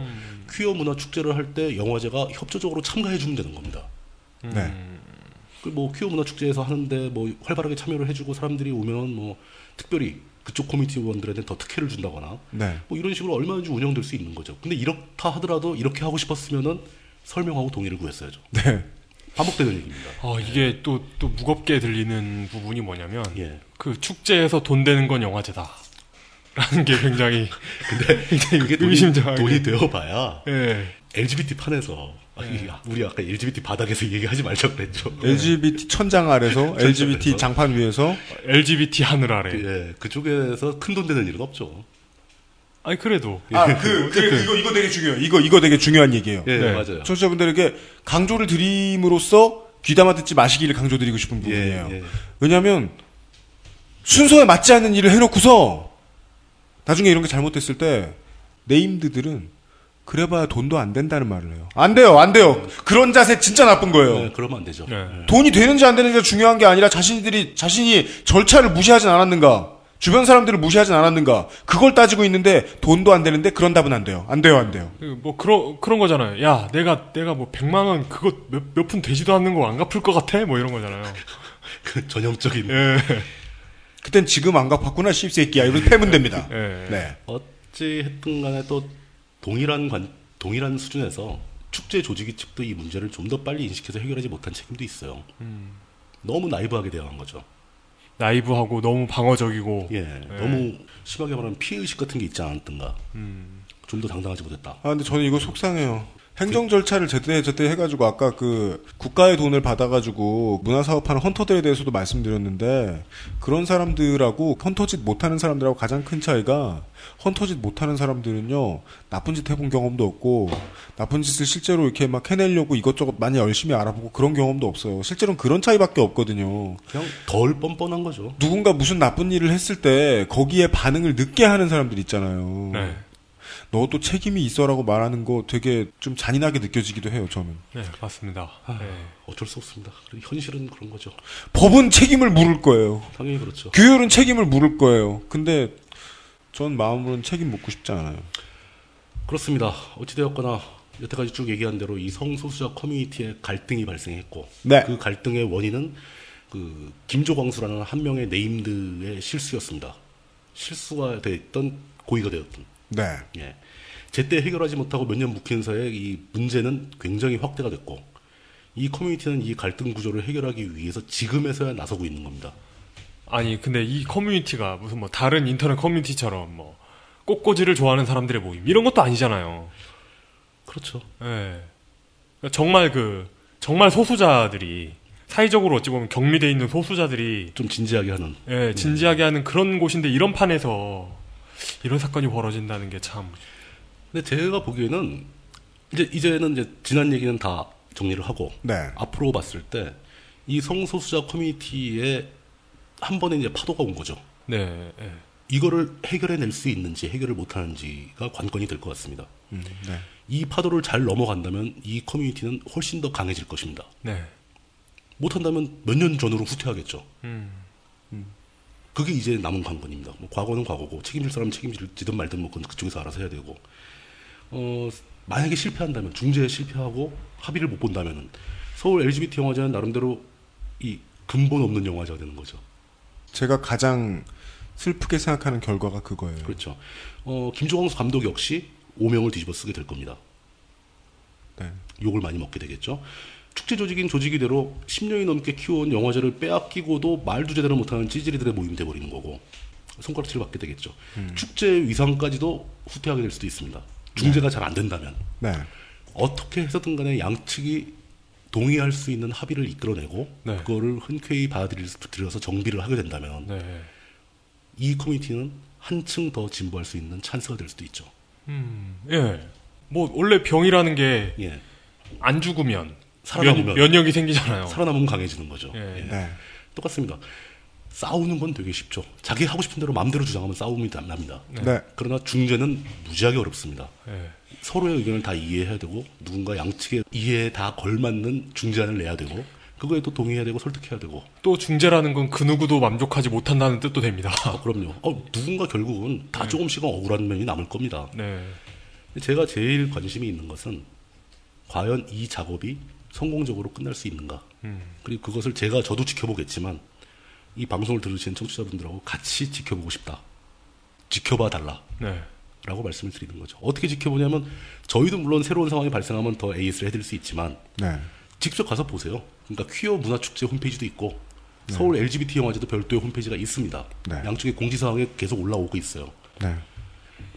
퀴어 문화 축제를 할 때 영화제가 협조적으로 참가해 주면 되는 겁니다. 네. 그 뭐 퀴어 문화 축제에서 하는데 뭐 활발하게 참여를 해주고 사람들이 오면 뭐 특별히 그쪽 커뮤니티원들한테 더 특혜를 준다거나, 네. 뭐 이런 식으로 얼마든지 운영될 수 있는 거죠. 근데 이렇다 하더라도 이렇게 하고 싶었으면은 설명하고 동의를 구했어야죠. 네. 반복되는 얘기입니다. 이게 네. 또 무겁게 들리는 부분이 뭐냐면, 예. 그 축제에서 돈 되는 건 영화제다. 라는 게 굉장히. 근데 이게 돈이 되어봐야, 예. LGBT 판에서, 예. 우리 아까 LGBT 바닥에서 얘기하지 말자고 그랬죠. LGBT 천장 아래서, LGBT 장판 위에서, LGBT 하늘 아래. 예. 그쪽에서 큰 돈 되는 일은 없죠. 아니 그래도 이거 되게 중요해요. 이거 되게 중요한 얘기예요. 네, 네. 맞아요. 청취자분들에게 강조를 드림으로써 귀담아 듣지 마시기를 강조드리고 싶은 부분이에요. 예, 예. 왜냐하면 순서에 맞지 않는 일을 해놓고서 나중에 이런 게 잘못됐을 때 네임드들은 그래봐야 돈도 안 된다는 말을 해요. 안 돼요. 그런 자세 진짜 나쁜 거예요. 네, 그러면 안 되죠. 네. 돈이 되는지 안 되는지가 중요한 게 아니라 자신이 절차를 무시하진 않았는가. 주변 사람들을 무시하진 않았는가. 그걸 따지고 있는데 돈도 안 되는데 그런 답은 안 돼요. 안 돼요. 뭐 그런 거잖아요. 야, 내가 뭐 100만 원 그거 몇 푼 되지도 않는 거 안 갚을 것 같아? 뭐 이런 거잖아요. 그 전형적인. 예. 그땐 지금 안 갚았구나, 씹새끼야. 이러면 패면 됩니다. 예. 네. 어찌 했든 간에 또 동일한 수준에서 축제 조직이 측도 이 문제를 좀 더 빨리 인식해서 해결하지 못한 책임도 있어요. 너무 나이브하게 대응한 거죠. 나이브하고 너무 방어적이고, 예, 네. 너무 심하게 말하면 피해의식 같은 게 있지 않았던가. 좀 더 당당하지 못했다. 아 근데 저는 이거 속상해요. 행정 절차를 제때 해가지고 아까 그 국가의 돈을 받아가지고 문화사업하는 헌터들에 대해서도 말씀드렸는데 그런 사람들하고 헌터짓 못하는 사람들하고 가장 큰 차이가 헌터짓 못하는 사람들은요 나쁜 짓 해본 경험도 없고 나쁜 짓을 실제로 이렇게 막 해내려고 이것저것 많이 열심히 알아보고 그런 경험도 없어요. 실제로는 그런 차이밖에 없거든요. 그냥 덜 뻔뻔한 거죠. 누군가 무슨 나쁜 일을 했을 때 거기에 반응을 늦게 하는 사람들 있잖아요. 네. 너도 책임이 있어라고 말하는 거 되게 좀 잔인하게 느껴지기도 해요, 저는. 네, 맞습니다. 네. 어쩔 수 없습니다. 현실은 그런 거죠. 법은 책임을 물을 거예요. 당연히 그렇죠. 규율은 책임을 물을 거예요. 근데 전 마음으로는 책임 묻고 싶지 않아요. 그렇습니다. 어찌되었거나 여태까지 쭉 얘기한 대로 이 성소수자 커뮤니티에 갈등이 발생했고, 네. 그 갈등의 원인은 그 김조광수라는 한 명의 네임드의 실수였습니다. 실수가 됐던 고의가 되었던. 네. 예. 제때 해결하지 못하고 몇 년 묵힌 사이에 이 문제는 굉장히 확대가 됐고, 이 커뮤니티는 이 갈등 구조를 해결하기 위해서 지금에서야 나서고 있는 겁니다. 아니, 근데 이 커뮤니티가 무슨 뭐 다른 인터넷 커뮤니티처럼 뭐 꽃꽂이를 좋아하는 사람들의 모임, 이런 것도 아니잖아요. 그렇죠. 예. 정말 소수자들이, 사회적으로 어찌 보면 격리되어 있는 소수자들이 좀 진지하게 하는. 예, 진지하게 하는 그런 곳인데 이런 판에서 이런 사건이 벌어진다는 게 참. 근데 제가 보기에는 이제는 지난 얘기는 다 정리를 하고, 네. 앞으로 봤을 때 이 성소수자 커뮤니티에 한 번에 이제 파도가 온 거죠. 네. 네. 이거를 해결해낼 수 있는지 해결을 못하는지가 관건이 될 것 같습니다. 네. 이 파도를 잘 넘어간다면 이 커뮤니티는 훨씬 더 강해질 것입니다. 네. 못한다면 몇 년 전으로 후퇴하겠죠. 그게 이제 남은 관건입니다. 뭐 과거는 과거고 책임질 사람은 책임지든 말든 뭐 그쪽에서 알아서 해야 되고, 만약에 실패한다면, 중재에 실패하고 합의를 못 본다면은 서울 LGBT 영화제는 나름대로 이 근본 없는 영화제가 되는 거죠. 제가 가장 슬프게 생각하는 결과가 그거예요. 그렇죠. 김조광수 감독 역시 오명을 뒤집어 쓰게 될 겁니다. 네. 욕을 많이 먹게 되겠죠. 축제 조직인 조직이대로 10년이 넘게 키워온 영화제를 빼앗기고도 말도 제대로 못하는 찌질이들의 모임이 돼버리는 거고 손가락질을 받게 되겠죠. 축제의 위상까지도 후퇴하게 될 수도 있습니다. 중재가, 네. 잘 안 된다면, 네. 어떻게 해서든 간에 양측이 동의할 수 있는 합의를 이끌어내고, 네. 그거를 흔쾌히 받아들여서 정비를 하게 된다면, 네. 이 커뮤니티는 한층 더 진보할 수 있는 찬스가 될 수도 있죠. 예. 뭐 원래 병이라는 게 안 죽으면 살아남으면 면역이 생기잖아요. 살아남으면 강해지는 거죠. 예. 네. 똑같습니다. 싸우는 건 되게 쉽죠. 자기 하고 싶은 대로 마음대로 주장하면 싸움이 납니다. 네. 그러나 중재는 무지하게 어렵습니다. 네. 서로의 의견을 다 이해해야 되고 누군가 양측의 이해에 다 걸맞는 중재안을 내야 되고 그거에 또 동의해야 되고 설득해야 되고 또 중재라는 건 그 누구도 만족하지 못한다는 뜻도 됩니다. 아, 그럼요. 누군가 결국은 다 조금씩은 억울한 면이 남을 겁니다. 네. 제가 제일 관심이 있는 것은 과연 이 작업이 성공적으로 끝날 수 있는가. 그리고 그것을 저도 지켜보겠지만 이 방송을 들으시는 청취자분들하고 같이 지켜보고 싶다. 지켜봐 달라. 네. 라고 말씀을 드리는 거죠. 어떻게 지켜보냐면 저희도 물론 새로운 상황이 발생하면 더 AS를 해드릴 수 있지만 네. 직접 가서 보세요. 그러니까 퀴어 문화 축제 홈페이지도 있고 네. 서울 LGBT 영화제도 별도의 홈페이지가 있습니다. 네. 양쪽의 공지사항에 계속 올라오고 있어요. 네.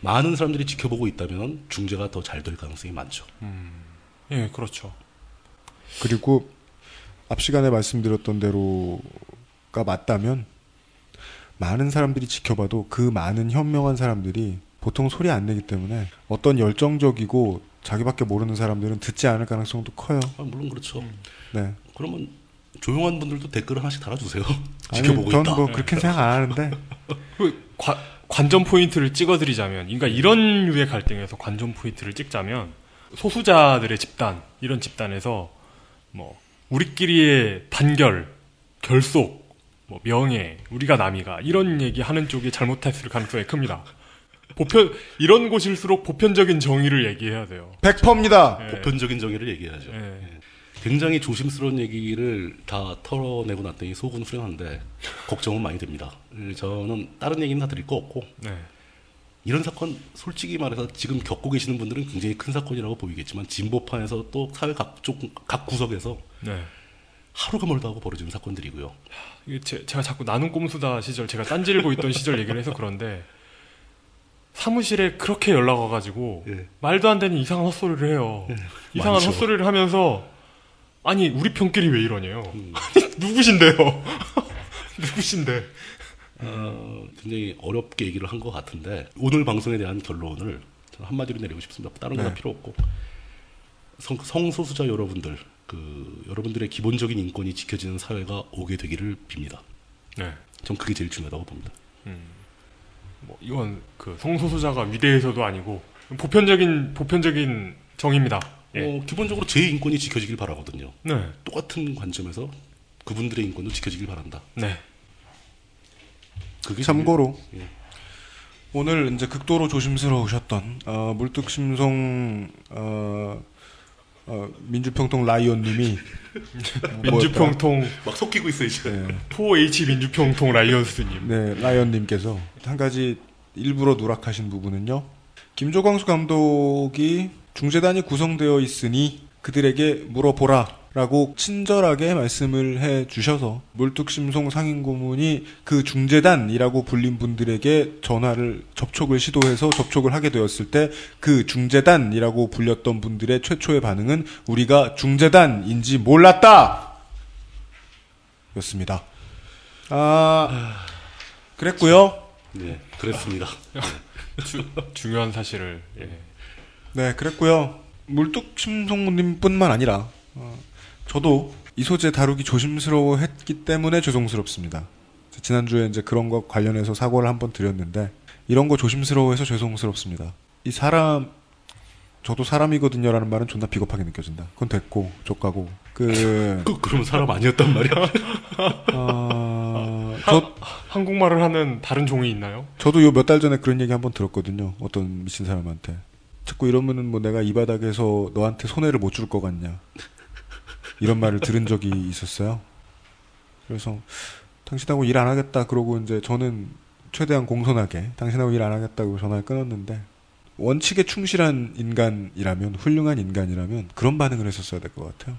많은 사람들이 지켜보고 있다면 중재가 더 잘 될 가능성이 많죠. 예, 그렇죠. 그리고 앞 시간에 말씀드렸던 대로 가 맞다면 많은 사람들이 지켜봐도 그 많은 현명한 사람들이 보통 소리 안 내기 때문에 어떤 열정적이고 자기밖에 모르는 사람들은 듣지 않을 가능성도 커요. 아, 물론 그렇죠. 네. 그러면 조용한 분들도 댓글 하나씩 달아주세요. 아니, 지켜보고 있다. 저는 뭐 그렇게 생각 안 하는데 관전 포인트를 찍어드리자면 그러니까 이런 유의 갈등에서 관전 포인트를 찍자면 소수자들의 집단 이런 집단에서 뭐 우리끼리의 단결, 결속 뭐 명예, 우리가 남이가 이런 얘기하는 쪽이 잘못했을 가능성이 큽니다. 이런 곳일수록 보편적인 정의를 얘기해야 돼요. 100%입니다. 예. 보편적인 정의를 얘기해야죠. 예. 예. 굉장히 조심스러운 얘기를 다 털어내고 났더니 속은 후련한데 걱정은 많이 됩니다. 저는 다른 얘기는 다 드릴 거 없고 네. 이런 사건 솔직히 말해서 지금 겪고 계시는 분들은 굉장히 큰 사건이라고 보이겠지만 진보판에서 또 사회 각 구석에서 네. 하루가 멀다 하고 벌어지는 사건들이고요. 제가 자꾸 나는 꼼수다 시절 제가 딴지르고 있던 시절 얘기를 해서 그런데 사무실에 그렇게 연락 와가지고 예. 말도 안 되는 이상한 헛소리를 해요. 예. 이상한 많죠. 헛소리를 하면서 아니 우리 편끼리 왜 이러냐요. 아니 누구신데요. 누구신데. 굉장히 어렵게 얘기를 한 것 같은데 오늘 방송에 대한 결론을 한마디로 내리고 싶습니다. 다른 건 다 필요 없고 성소수자 여러분들 여러분들의 기본적인 인권이 지켜지는 사회가 오게 되기를 빕니다. 네, 전 그게 제일 중요하다고 봅니다. 뭐 이건 성소수자가 위대해서도 아니고 보편적인 정의입니다. 예. 기본적으로 제 인권이 지켜지길 바라거든요. 네, 똑같은 관점에서 그분들의 인권도 지켜지길 바란다. 네, 그게 참고로. 예. 오늘 이제 극도로 조심스러우셨던 물뚝심송 민주평통 라이언님이 민주평통 막 섞이고 있어요 이제. 네. 4H 민주평통 라이언스님. 네, 라이언님께서 한 가지 일부러 누락하신 부분은요. 김조광수 감독이 중재단이 구성되어 있으니 그들에게 물어보라라고 친절하게 말씀을 해주셔서 물뚝심송 상임고문이 그 중재단이라고 불린 분들에게 접촉을 시도해서 접촉을 하게 되었을 때 그 중재단이라고 불렸던 분들의 최초의 반응은 우리가 중재단인지 몰랐다! 였습니다. 그랬고요. 네, 그랬습니다. 중요한 사실을. 예. 네, 그랬고요. 물뚝심송님 뿐만 아니라 저도 이 소재 다루기 조심스러워했기 때문에 죄송스럽습니다. 지난주에 이제 그런 것 관련해서 사과를 한번 드렸는데 이런 거 조심스러워해서 죄송스럽습니다. 저도 사람이거든요라는 말은 존나 비겁하게 느껴진다. 그건 됐고 족가고 그럼 사람 아니었단 말이야. 한국말을 하는 다른 종이 있나요? 저도 요 몇 달 전에 그런 얘기 한번 들었거든요. 어떤 미친 사람한테. 자꾸 이러면은 뭐 내가 이 바닥에서 너한테 손해를 못 줄 것 같냐 이런 말을 들은 적이 있었어요. 그래서 당신하고 일 안 하겠다 그러고 이제 저는 최대한 공손하게 당신하고 일 안 하겠다고 전화를 끊었는데 원칙에 충실한 인간이라면 훌륭한 인간이라면 그런 반응을 했었어야 될 것 같아요.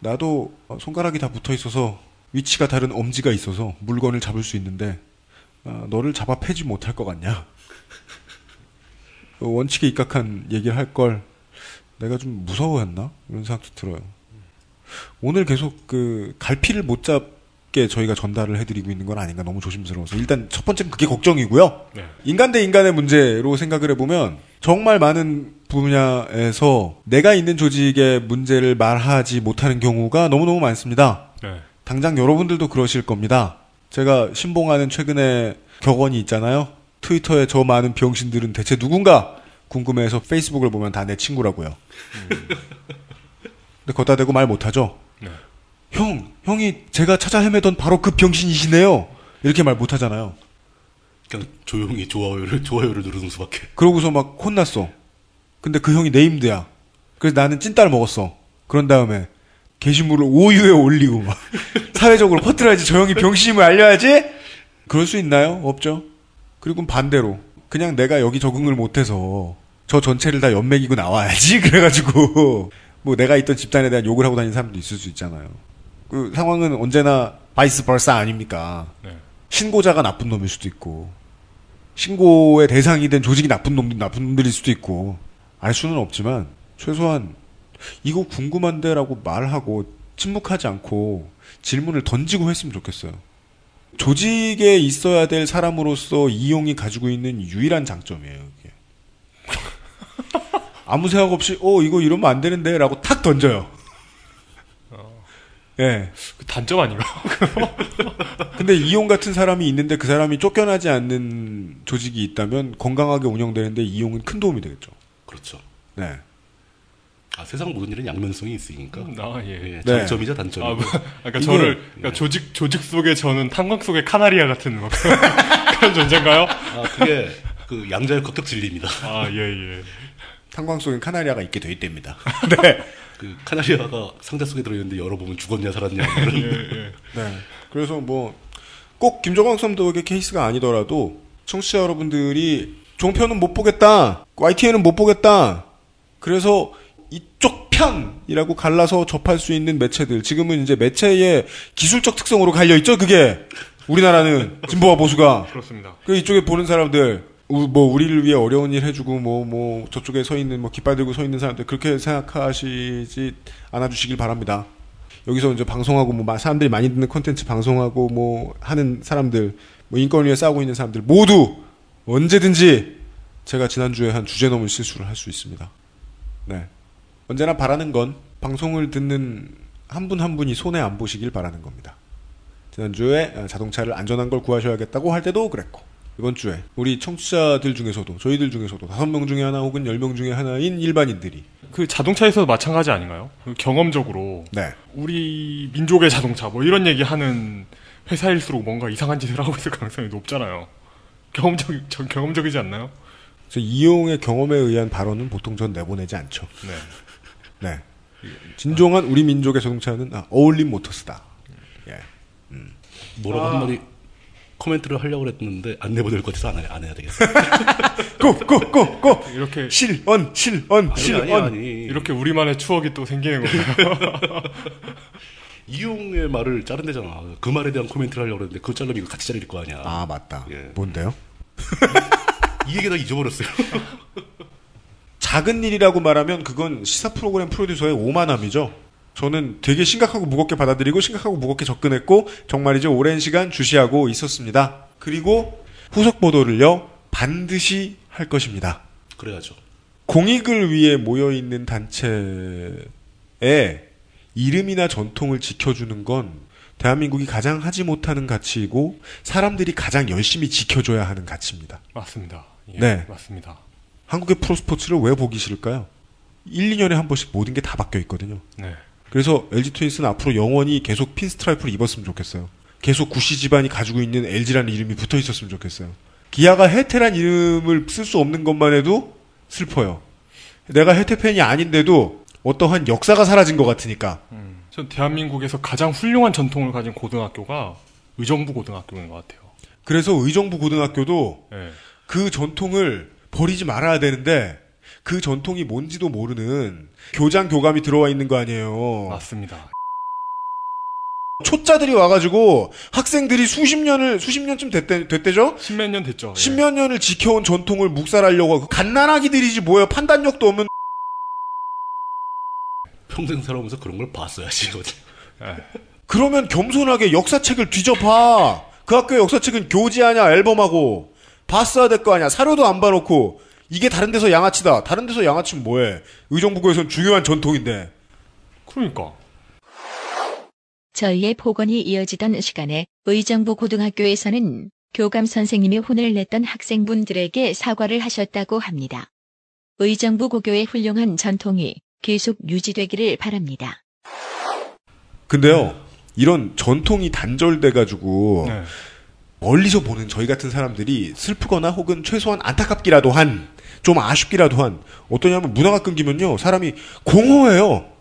나도 손가락이 다 붙어 있어서 위치가 다른 엄지가 있어서 물건을 잡을 수 있는데 너를 잡아 패지 못할 것 같냐. 원칙에 입각한 얘기를 할 걸 내가 좀 무서워했나? 이런 생각도 들어요. 오늘 계속 갈피를 못 잡게 쉽게 저희가 전달을 해드리고 있는 건 아닌가 너무 조심스러워서 일단 첫 번째는 그게 걱정이고요. 네. 인간 대 인간의 문제로 생각을 해보면 정말 많은 분야에서 내가 있는 조직의 문제를 말하지 못하는 경우가 너무너무 많습니다. 네. 당장 여러분들도 그러실 겁니다. 제가 신봉하는 최근에 격언이 있잖아요. 트위터에 저 많은 병신들은 대체 누군가 궁금해서 페이스북을 보면 다 내 친구라고요. 근데 거기다 대고 말 못하죠. 네. 형이 제가 찾아 헤매던 바로 그 병신이시네요. 이렇게 말 못하잖아요. 그냥 조용히 좋아요를 누르는 수밖에. 그러고서 막 혼났어. 근데 그 형이 내 임대야. 그래서 나는 찐따를 먹었어. 그런 다음에 게시물을 오유에 올리고 막 사회적으로 퍼뜨려야지. 저 형이 병신임을 알려야지. 그럴 수 있나요? 없죠. 그리고 반대로 그냥 내가 여기 적응을 못해서 저 전체를 다 연맥이고 나와야지. 그래가지고 뭐 내가 있던 집단에 대한 욕을 하고 다니는 사람도 있을 수 있잖아요. 그 상황은 언제나 바이스 벌사 아닙니까? 네. 신고자가 나쁜 놈일 수도 있고 신고의 대상이 된 조직이 나쁜 놈들일 수도 있고 알 수는 없지만 최소한 이거 궁금한데 라고 말하고 침묵하지 않고 질문을 던지고 했으면 좋겠어요. 조직에 있어야 될 사람으로서 이용이 가지고 있는 유일한 장점이에요. 이게. 아무 생각 없이 이거 이러면 안 되는데 라고 탁 던져요. 예. 그 단점 아닌가? 근데 이용 같은 사람이 있는데 그 사람이 쫓겨나지 않는 조직이 있다면 건강하게 운영되는데 이용은 큰 도움이 되겠죠. 그렇죠. 네. 아, 세상 모든 일은 양면성이 있으니까. 예. 장점이자 네. 단점이죠. 그러니까 저를, 그러니까 조직 속에 저는 탄광 속의 카나리아 같은 막 그런 존재인가요? 아, 그게 그 양자의 극적 진리입니다. 아, 예. 탄광 속엔 카나리아가 있게 돼 있답니다. 네. 그 카나리아가 상자 속에 들어있는데 열어보면 죽었냐 살았냐. 예. 네. 그래서 뭐 꼭 김조광 선도의 케이스가 아니더라도 청취자 여러분들이 종편은 못 보겠다, YTN은 못 보겠다. 그래서 이쪽 편이라고 갈라서 접할 수 있는 매체들. 지금은 이제 매체의 기술적 특성으로 갈려 있죠. 그게 우리나라는 진보와 보수가. 그렇습니다. 그 이쪽에 보는 사람들. 우리를 위해 어려운 일 해주고, 저쪽에 서 있는, 깃발 들고 서 있는 사람들, 그렇게 생각하시지 않아주시길 바랍니다. 여기서 이제 방송하고, 사람들이 많이 듣는 콘텐츠 방송하고, 하는 사람들, 인권 위에 싸우고 있는 사람들, 모두, 언제든지, 제가 지난주에 한 주제 넘은 실수를 할 수 있습니다. 네. 언제나 바라는 건, 방송을 듣는 한 분 한 분이 손해 안 보시길 바라는 겁니다. 지난주에 자동차를 안전한 걸 구하셔야겠다고 할 때도 그랬고, 이번 주에 우리 청취자들 중에서도 저희들 중에서도 5명 중에 하나 혹은 10명 중에 하나인 일반인들이 그 자동차에서도 마찬가지 아닌가요? 경험적으로 네. 우리 민족의 자동차 이런 얘기하는 회사일수록 뭔가 이상한 짓을 하고 있을 가능성이 높잖아요. 경험적이지 않나요? 이용의 경험에 의한 발언은 보통 전 내보내지 않죠. 네. 네. 진정한 우리 민족의 자동차는 어울림 모터스다. 예. 뭐라고 한마디 코멘트를 하려고 했는데 안 내보낼 것 같아서 안 해야 되겠어요. 고! 이렇게 실언. 이렇게 우리만의 추억이 또 생기는 거예요. 이용의 말을 자른대잖아. 그 말에 대한 코멘트를 하려고 했는데 그거 자르면 이거 같이 자를 거 아니야. 아 맞다. 예. 뭔데요? 이 얘기 다 잊어버렸어요. 작은 일이라고 말하면 그건 시사 프로그램 프로듀서의 오만함이죠. 저는 되게 심각하고 무겁게 받아들이고 심각하고 무겁게 접근했고 정말 이제 오랜 시간 주시하고 있었습니다. 그리고 후속 보도를요. 반드시 할 것입니다. 그래야죠. 공익을 위해 모여있는 단체의 이름이나 전통을 지켜주는 건 대한민국이 가장 하지 못하는 가치이고 사람들이 가장 열심히 지켜줘야 하는 가치입니다. 맞습니다. 예, 네, 맞습니다. 한국의 프로스포츠를 왜 보기 싫을까요? 1, 2년에 한 번씩 모든 게 다 바뀌어 있거든요. 네. 그래서 LG 트윈스는 앞으로 영원히 계속 핀스트라이프를 입었으면 좋겠어요. 계속 구시 집안이 가지고 있는 LG라는 이름이 붙어 있었으면 좋겠어요. 기아가 해태란 이름을 쓸 수 없는 것만 해도 슬퍼요. 내가 해태 팬이 아닌데도 어떠한 역사가 사라진 것 같으니까. 전 대한민국에서 가장 훌륭한 전통을 가진 고등학교가 의정부 고등학교인 것 같아요. 그래서 의정부 고등학교도 네. 그 전통을 버리지 말아야 되는데 그 전통이 뭔지도 모르는 교장 교감이 들어와 있는 거 아니에요. 맞습니다. 초짜들이 와가지고 학생들이 수십 년쯤 됐대죠? 십몇 년 됐죠. 예. 십몇 년을 지켜온 전통을 묵살하려고 하고 갓난아기들이지 뭐예요. 판단력도 없는 평생 살아오면서 그런 걸 봤어야지. 그러면 겸손하게 역사책을 뒤져봐. 그 학교 역사책은 교재하냐 앨범하고 봤어야 될 거 아니야. 사료도 안 봐놓고 이게 다른 데서 양아치다. 다른 데서 양아치면 뭐해. 의정부고에선 중요한 전통인데. 그러니까. 저희의 폭언이 이어지던 시간에 의정부 고등학교에서는 교감 선생님이 혼을 냈던 학생분들에게 사과를 하셨다고 합니다. 의정부 고교의 훌륭한 전통이 계속 유지되기를 바랍니다. 근데요, 이런 전통이 단절돼가지고 네. 멀리서 보는 저희 같은 사람들이 슬프거나 혹은 최소한 안타깝기라도 한, 좀 아쉽기라도 한, 어떠냐면 문화가 끊기면요, 사람이 공허해요.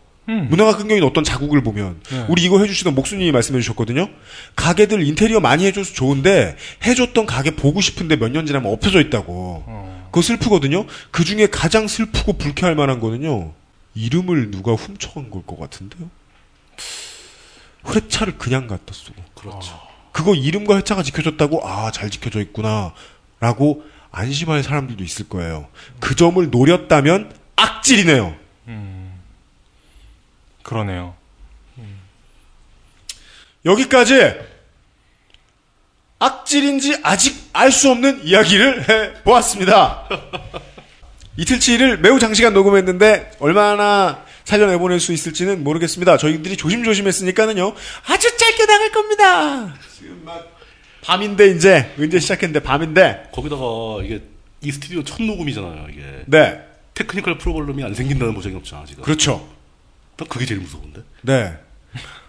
문화가 끊겨인 어떤 자국을 보면 네. 우리 이거 해주시던 목수님이 말씀해 주셨거든요. 가게들 인테리어 많이 해줘서 좋은데 해줬던 가게 보고 싶은데 몇 년 지나면 없어져 있다고. 그거 슬프거든요. 그중에 가장 슬프고 불쾌할 만한 거는요, 이름을 누가 훔쳐간 걸 것 같은데요. 회차를 그냥 갖다 쓰고. 그렇죠. 그거 이름과 회차가 지켜졌다고 아, 잘 지켜져 있구나 라고 안심할 사람들도 있을 거예요. 그 점을 노렸다면 악질이네요. 그러네요. 여기까지 악질인지 아직 알 수 없는 이야기를 해보았습니다. 이틀치를 매우 장시간 녹음했는데 얼마나 살려내보낼 수 있을지는 모르겠습니다. 저희들이 조심조심 했으니까는요. 아주 짧게 나갈 겁니다. 지금 막 밤인데 이제 시작했는데 밤인데 거기다가 이게 이 스튜디오 첫 녹음이잖아요. 이게 네. 테크니컬 프로블럼이 안 생긴다는 보장이 없잖아 지금. 그렇죠. 딱 그게 제일 무서운데. 네.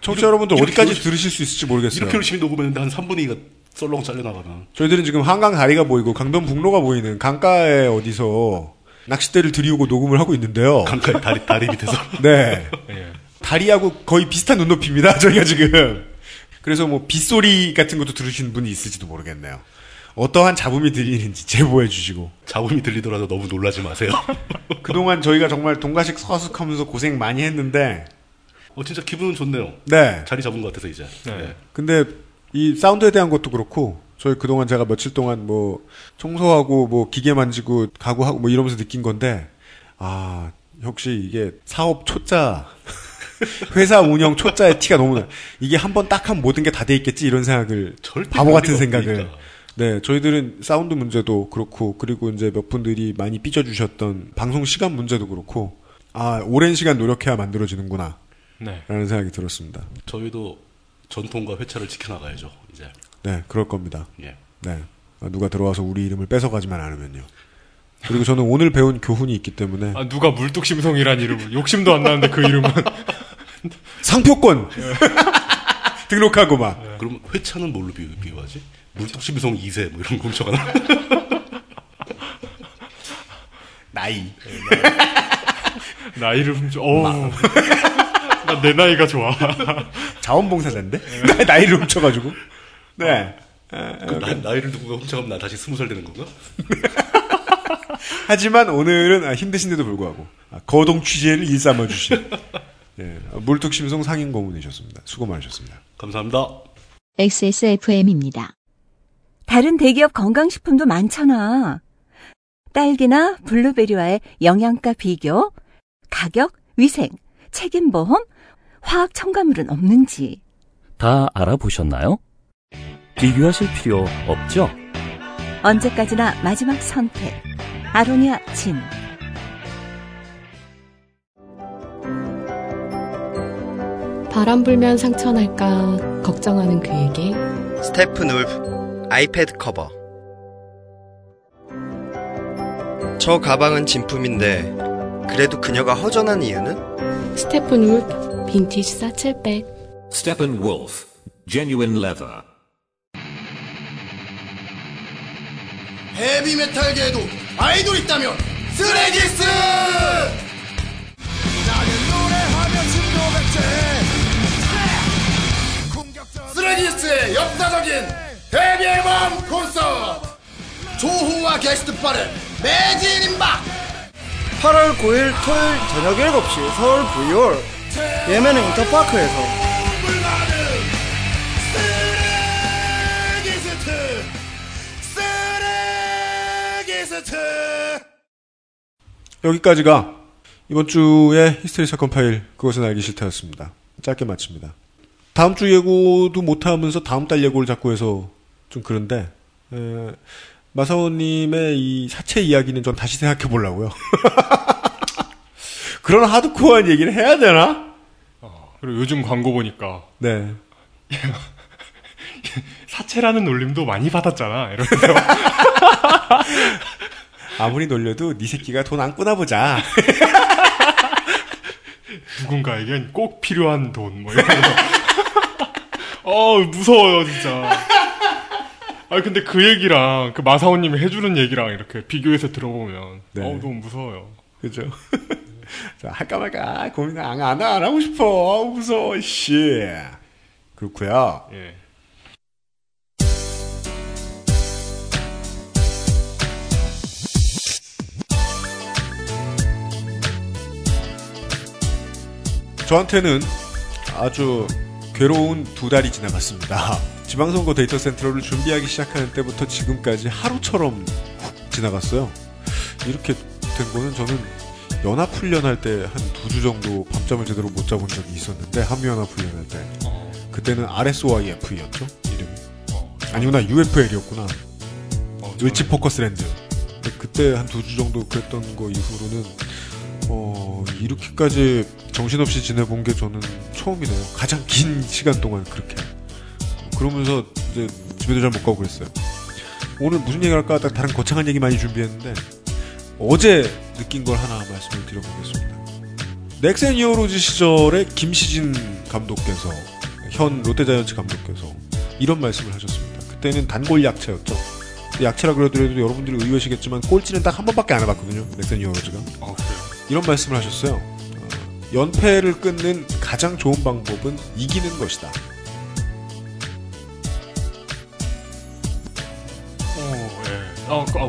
청취자 여러분들 어디까지 들으실 수 있을지 모르겠어요. 이렇게 열심히 녹음했는데 한 3분의 2가 썰렁 잘려나가면. 저희들은 지금 한강 다리가 보이고 강변북로가 보이는 강가에 어디서 낚싯대를 들이우고 녹음을 하고 있는데요. 강가에 다리 밑에서. 네. 예. 다리하고 거의 비슷한 눈높이입니다. 저희가 지금. 그래서 뭐 빗소리 같은 것도 들으시는 분이 있을지도 모르겠네요. 어떠한 잡음이 들리는지 제보해 주시고. 잡음이 들리더라도 너무 놀라지 마세요. 그동안 저희가 정말 동가식 서가숙하면서 고생 많이 했는데 진짜 기분은 좋네요. 네. 자리 잡은 것 같아서 이제. 네. 네. 근데 이 사운드에 대한 것도 그렇고 저희 그동안 제가 며칠 동안 뭐 청소하고 뭐 기계 만지고 가구하고 뭐 이러면서 느낀 건데 아 역시 이게 사업 초짜 회사 운영 초짜의 티가 너무 나. 이게 한 번 딱 하면 모든 게 다 돼 있겠지 이런 생각을 바보 같은 생각을. 없으니까. 네, 저희들은 사운드 문제도 그렇고, 그리고 이제 몇 분들이 많이 삐져주셨던 방송 시간 문제도 그렇고, 아, 오랜 시간 노력해야 만들어지는구나. 네. 라는 생각이 들었습니다. 저희도 전통과 회차를 지켜나가야죠, 이제. 네, 그럴 겁니다. 예. 네. 누가 들어와서 우리 이름을 뺏어가지만 않으면요. 그리고 저는 오늘 배운 교훈이 있기 때문에. 아, 누가 물뚝심성이란 이름을, 욕심도 안 나는데 그 이름은. 상표권! 등록하고 막. 네. 그럼 회차는 뭘로 비유하지? 물뚝심성 2세 뭐 이런 거 훔쳐가나? 나이. 나이를 훔쳐. 나 내 나이가 좋아. 자원봉사자인데? 나이를 훔쳐가지고. 네. 나이를 누군가 훔쳐가면 나 다시 20살 되는 건가? 하지만 오늘은 힘드신데도 불구하고 거동 취재를 일삼아 주신 네. 물뚝심성 상인 고문이셨습니다. 수고 많으셨습니다. 감사합니다. XSFM입니다. 다른 대기업 건강식품도 많잖아. 딸기나 블루베리와의 영양가 비교, 가격, 위생, 책임보험, 화학 첨가물은 없는지. 다 알아보셨나요? 비교하실 필요 없죠? 언제까지나 마지막 선택. 아로니아 진. 바람 불면 상처 날까 걱정하는 그에게 스테픈 울프 아이패드 커버. 저 가방은 진품인데 그래도 그녀가 허전한 이유는? 스테픈 울프 빈티지 사첼백. 스테픈 울프 Genuine Leather. 헤비메탈계에도 아이돌 있다면 쓰레기스! 나는 노래하며 진동했지. 쓰레기스의 역사적인 데뷔 앨범 콘서트! 조후와 게스트파를 매진 임박! 8월 9일 토요일 저녁 7시 서울 VOR 예매는 인터파크에서. 여기까지가 이번 주의 히스테리 사건 파일 그것은 알기 싫다였습니다. 짧게 마칩니다. 다음 주 예고도 못하면서 다음 달 예고를 자꾸 해서 좀 그런데 마사오님의 이 사체 이야기는 전 다시 생각해 보려고요. 그런 하드코어한 얘기를 해야 되나? 그리고 요즘 광고 보니까 네. 사체라는 놀림도 많이 받았잖아. 이러면서 아무리 놀려도 네 새끼가 돈 안 꾸나 보자. 누군가에겐 꼭 필요한 돈. 뭐 이러면서. 무서워요 진짜. 아니 근데 그 얘기랑 그 마사오님이 해주는 얘기랑 이렇게 비교해서 들어보면 네. 너무 무서워요. 그죠? 자, 할까 말까 고민 안 하고 싶어. 무서워 씨. 그렇고요. 예. 저한테는 아주 괴로운 두 달이 지나갔습니다. 지방선거 데이터 센트럴을 준비하기 시작하는 때부터 지금까지 하루처럼 훅 지나갔어요. 이렇게 된 거는 저는 연합훈련할 때 한 2주 정도 밤잠을 제대로 못 자본 적이 있었는데 한미연합훈련할 때 그때는 RSYF였죠? 이름이 아니구나 UFL이었구나. 위치 포커스랜드. 그때 한 2주 정도 그랬던 거 이후로는 이렇게까지 정신없이 지내본 게 저는 처음이네요. 가장 긴 시간 동안 그렇게. 그러면서 이제 집에도 잘 못 가고 그랬어요. 오늘 무슨 얘기를 할까 하다가 다른 거창한 얘기 많이 준비했는데 어제 느낀 걸 하나 말씀을 드려보겠습니다. 넥센 이어로즈 시절에 김시진 감독께서 현 롯데자이언츠 감독께서 이런 말씀을 하셨습니다. 그때는 단골 약체였죠. 약체라 그래도 여러분들이 의외시겠지만 꼴찌는 딱 한 번밖에 안 해봤거든요. 넥센 이어로즈가. 이런 말씀을 하셨어요. 연패를 끊는 가장 좋은 방법은 이기는 것이다.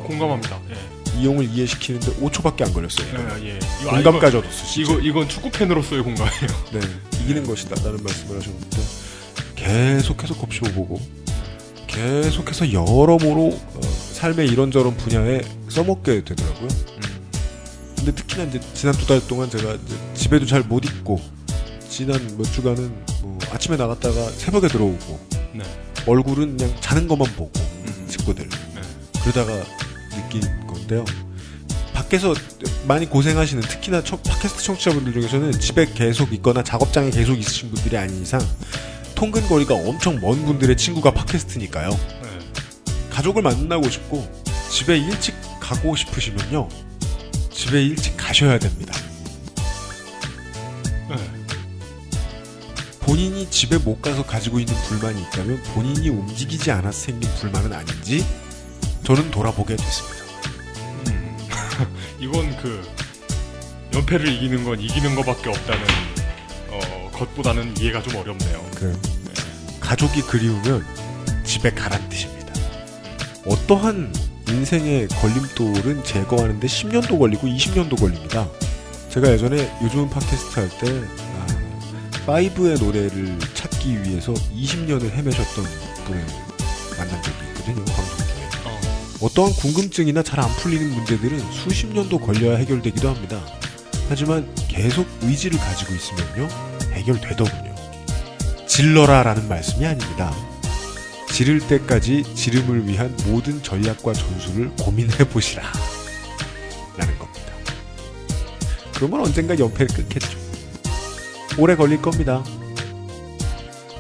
공감합니다. 예. 이용을 이해시키는데 5초밖에 안 걸렸어요. 예. 공감까지 얻었어요. 이건 축구팬으로서의 공감이에요. 네, 이기는 것이다 라는 말씀을 하셨는데 계속해서 곱씹어보고 계속해서 여러모로 삶의 이런저런 분야에 써먹게 되더라고요. 근데 특히나 이제 지난 두 달 동안 제가 이제 집에도 잘 못 있고 지난 몇 주간은 뭐 아침에 나갔다가 새벽에 들어오고 네. 얼굴은 그냥 자는 것만 보고 식구들 그러다가 느낀 건데요. 밖에서 많이 고생하시는 특히나 팟캐스트 청취자분들 중에서는 집에 계속 있거나 작업장에 계속 있으신 분들이 아닌 이상 통근거리가 엄청 먼 분들의 친구가 팟캐스트니까요. 네. 가족을 만나고 싶고 집에 일찍 가고 싶으시면요. 집에 일찍 가셔야 됩니다. 네. 본인이 집에 못 가서 가지고 있는 불만이 있다면 본인이 움직이지 않아서 생긴 불만은 아닌지 저는 돌아보게 됐습니다. 이건 그 연패를 이기는 건 이기는 것밖에 없다는 것보다는 이해가 좀 어렵네요. 네. 가족이 그리우면 집에 가란 뜻입니다. 어떠한 인생의 걸림돌은 제거하는데 10년도 걸리고 20년도 걸립니다. 제가 예전에 요즘 팟캐스트 할 때 파이브의 노래를 찾기 위해서 20년을 헤매셨던 분을 만난 적이 있거든요. 방송 중에. 어떠한 궁금증이나 잘 안 풀리는 문제들은 수십 년도 걸려야 해결되기도 합니다. 하지만 계속 의지를 가지고 있으면요. 해결되더군요. 질러라 라는 말씀이 아닙니다. 지를 때까지 지름을 위한 모든 전략과 전술을 고민해보시라 라는 겁니다. 그러면 언젠가 연패를 끊겠죠. 오래 걸릴 겁니다.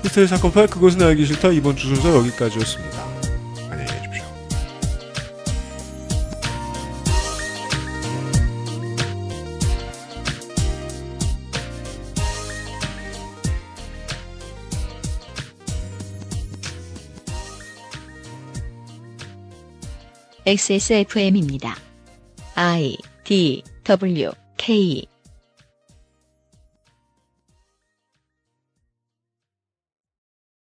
히스테리 사건 파일 그것은 알기 싫다. 이번 주 순서 여기까지였습니다. 안녕히 계십시오. XSFM입니다. I, D, W, K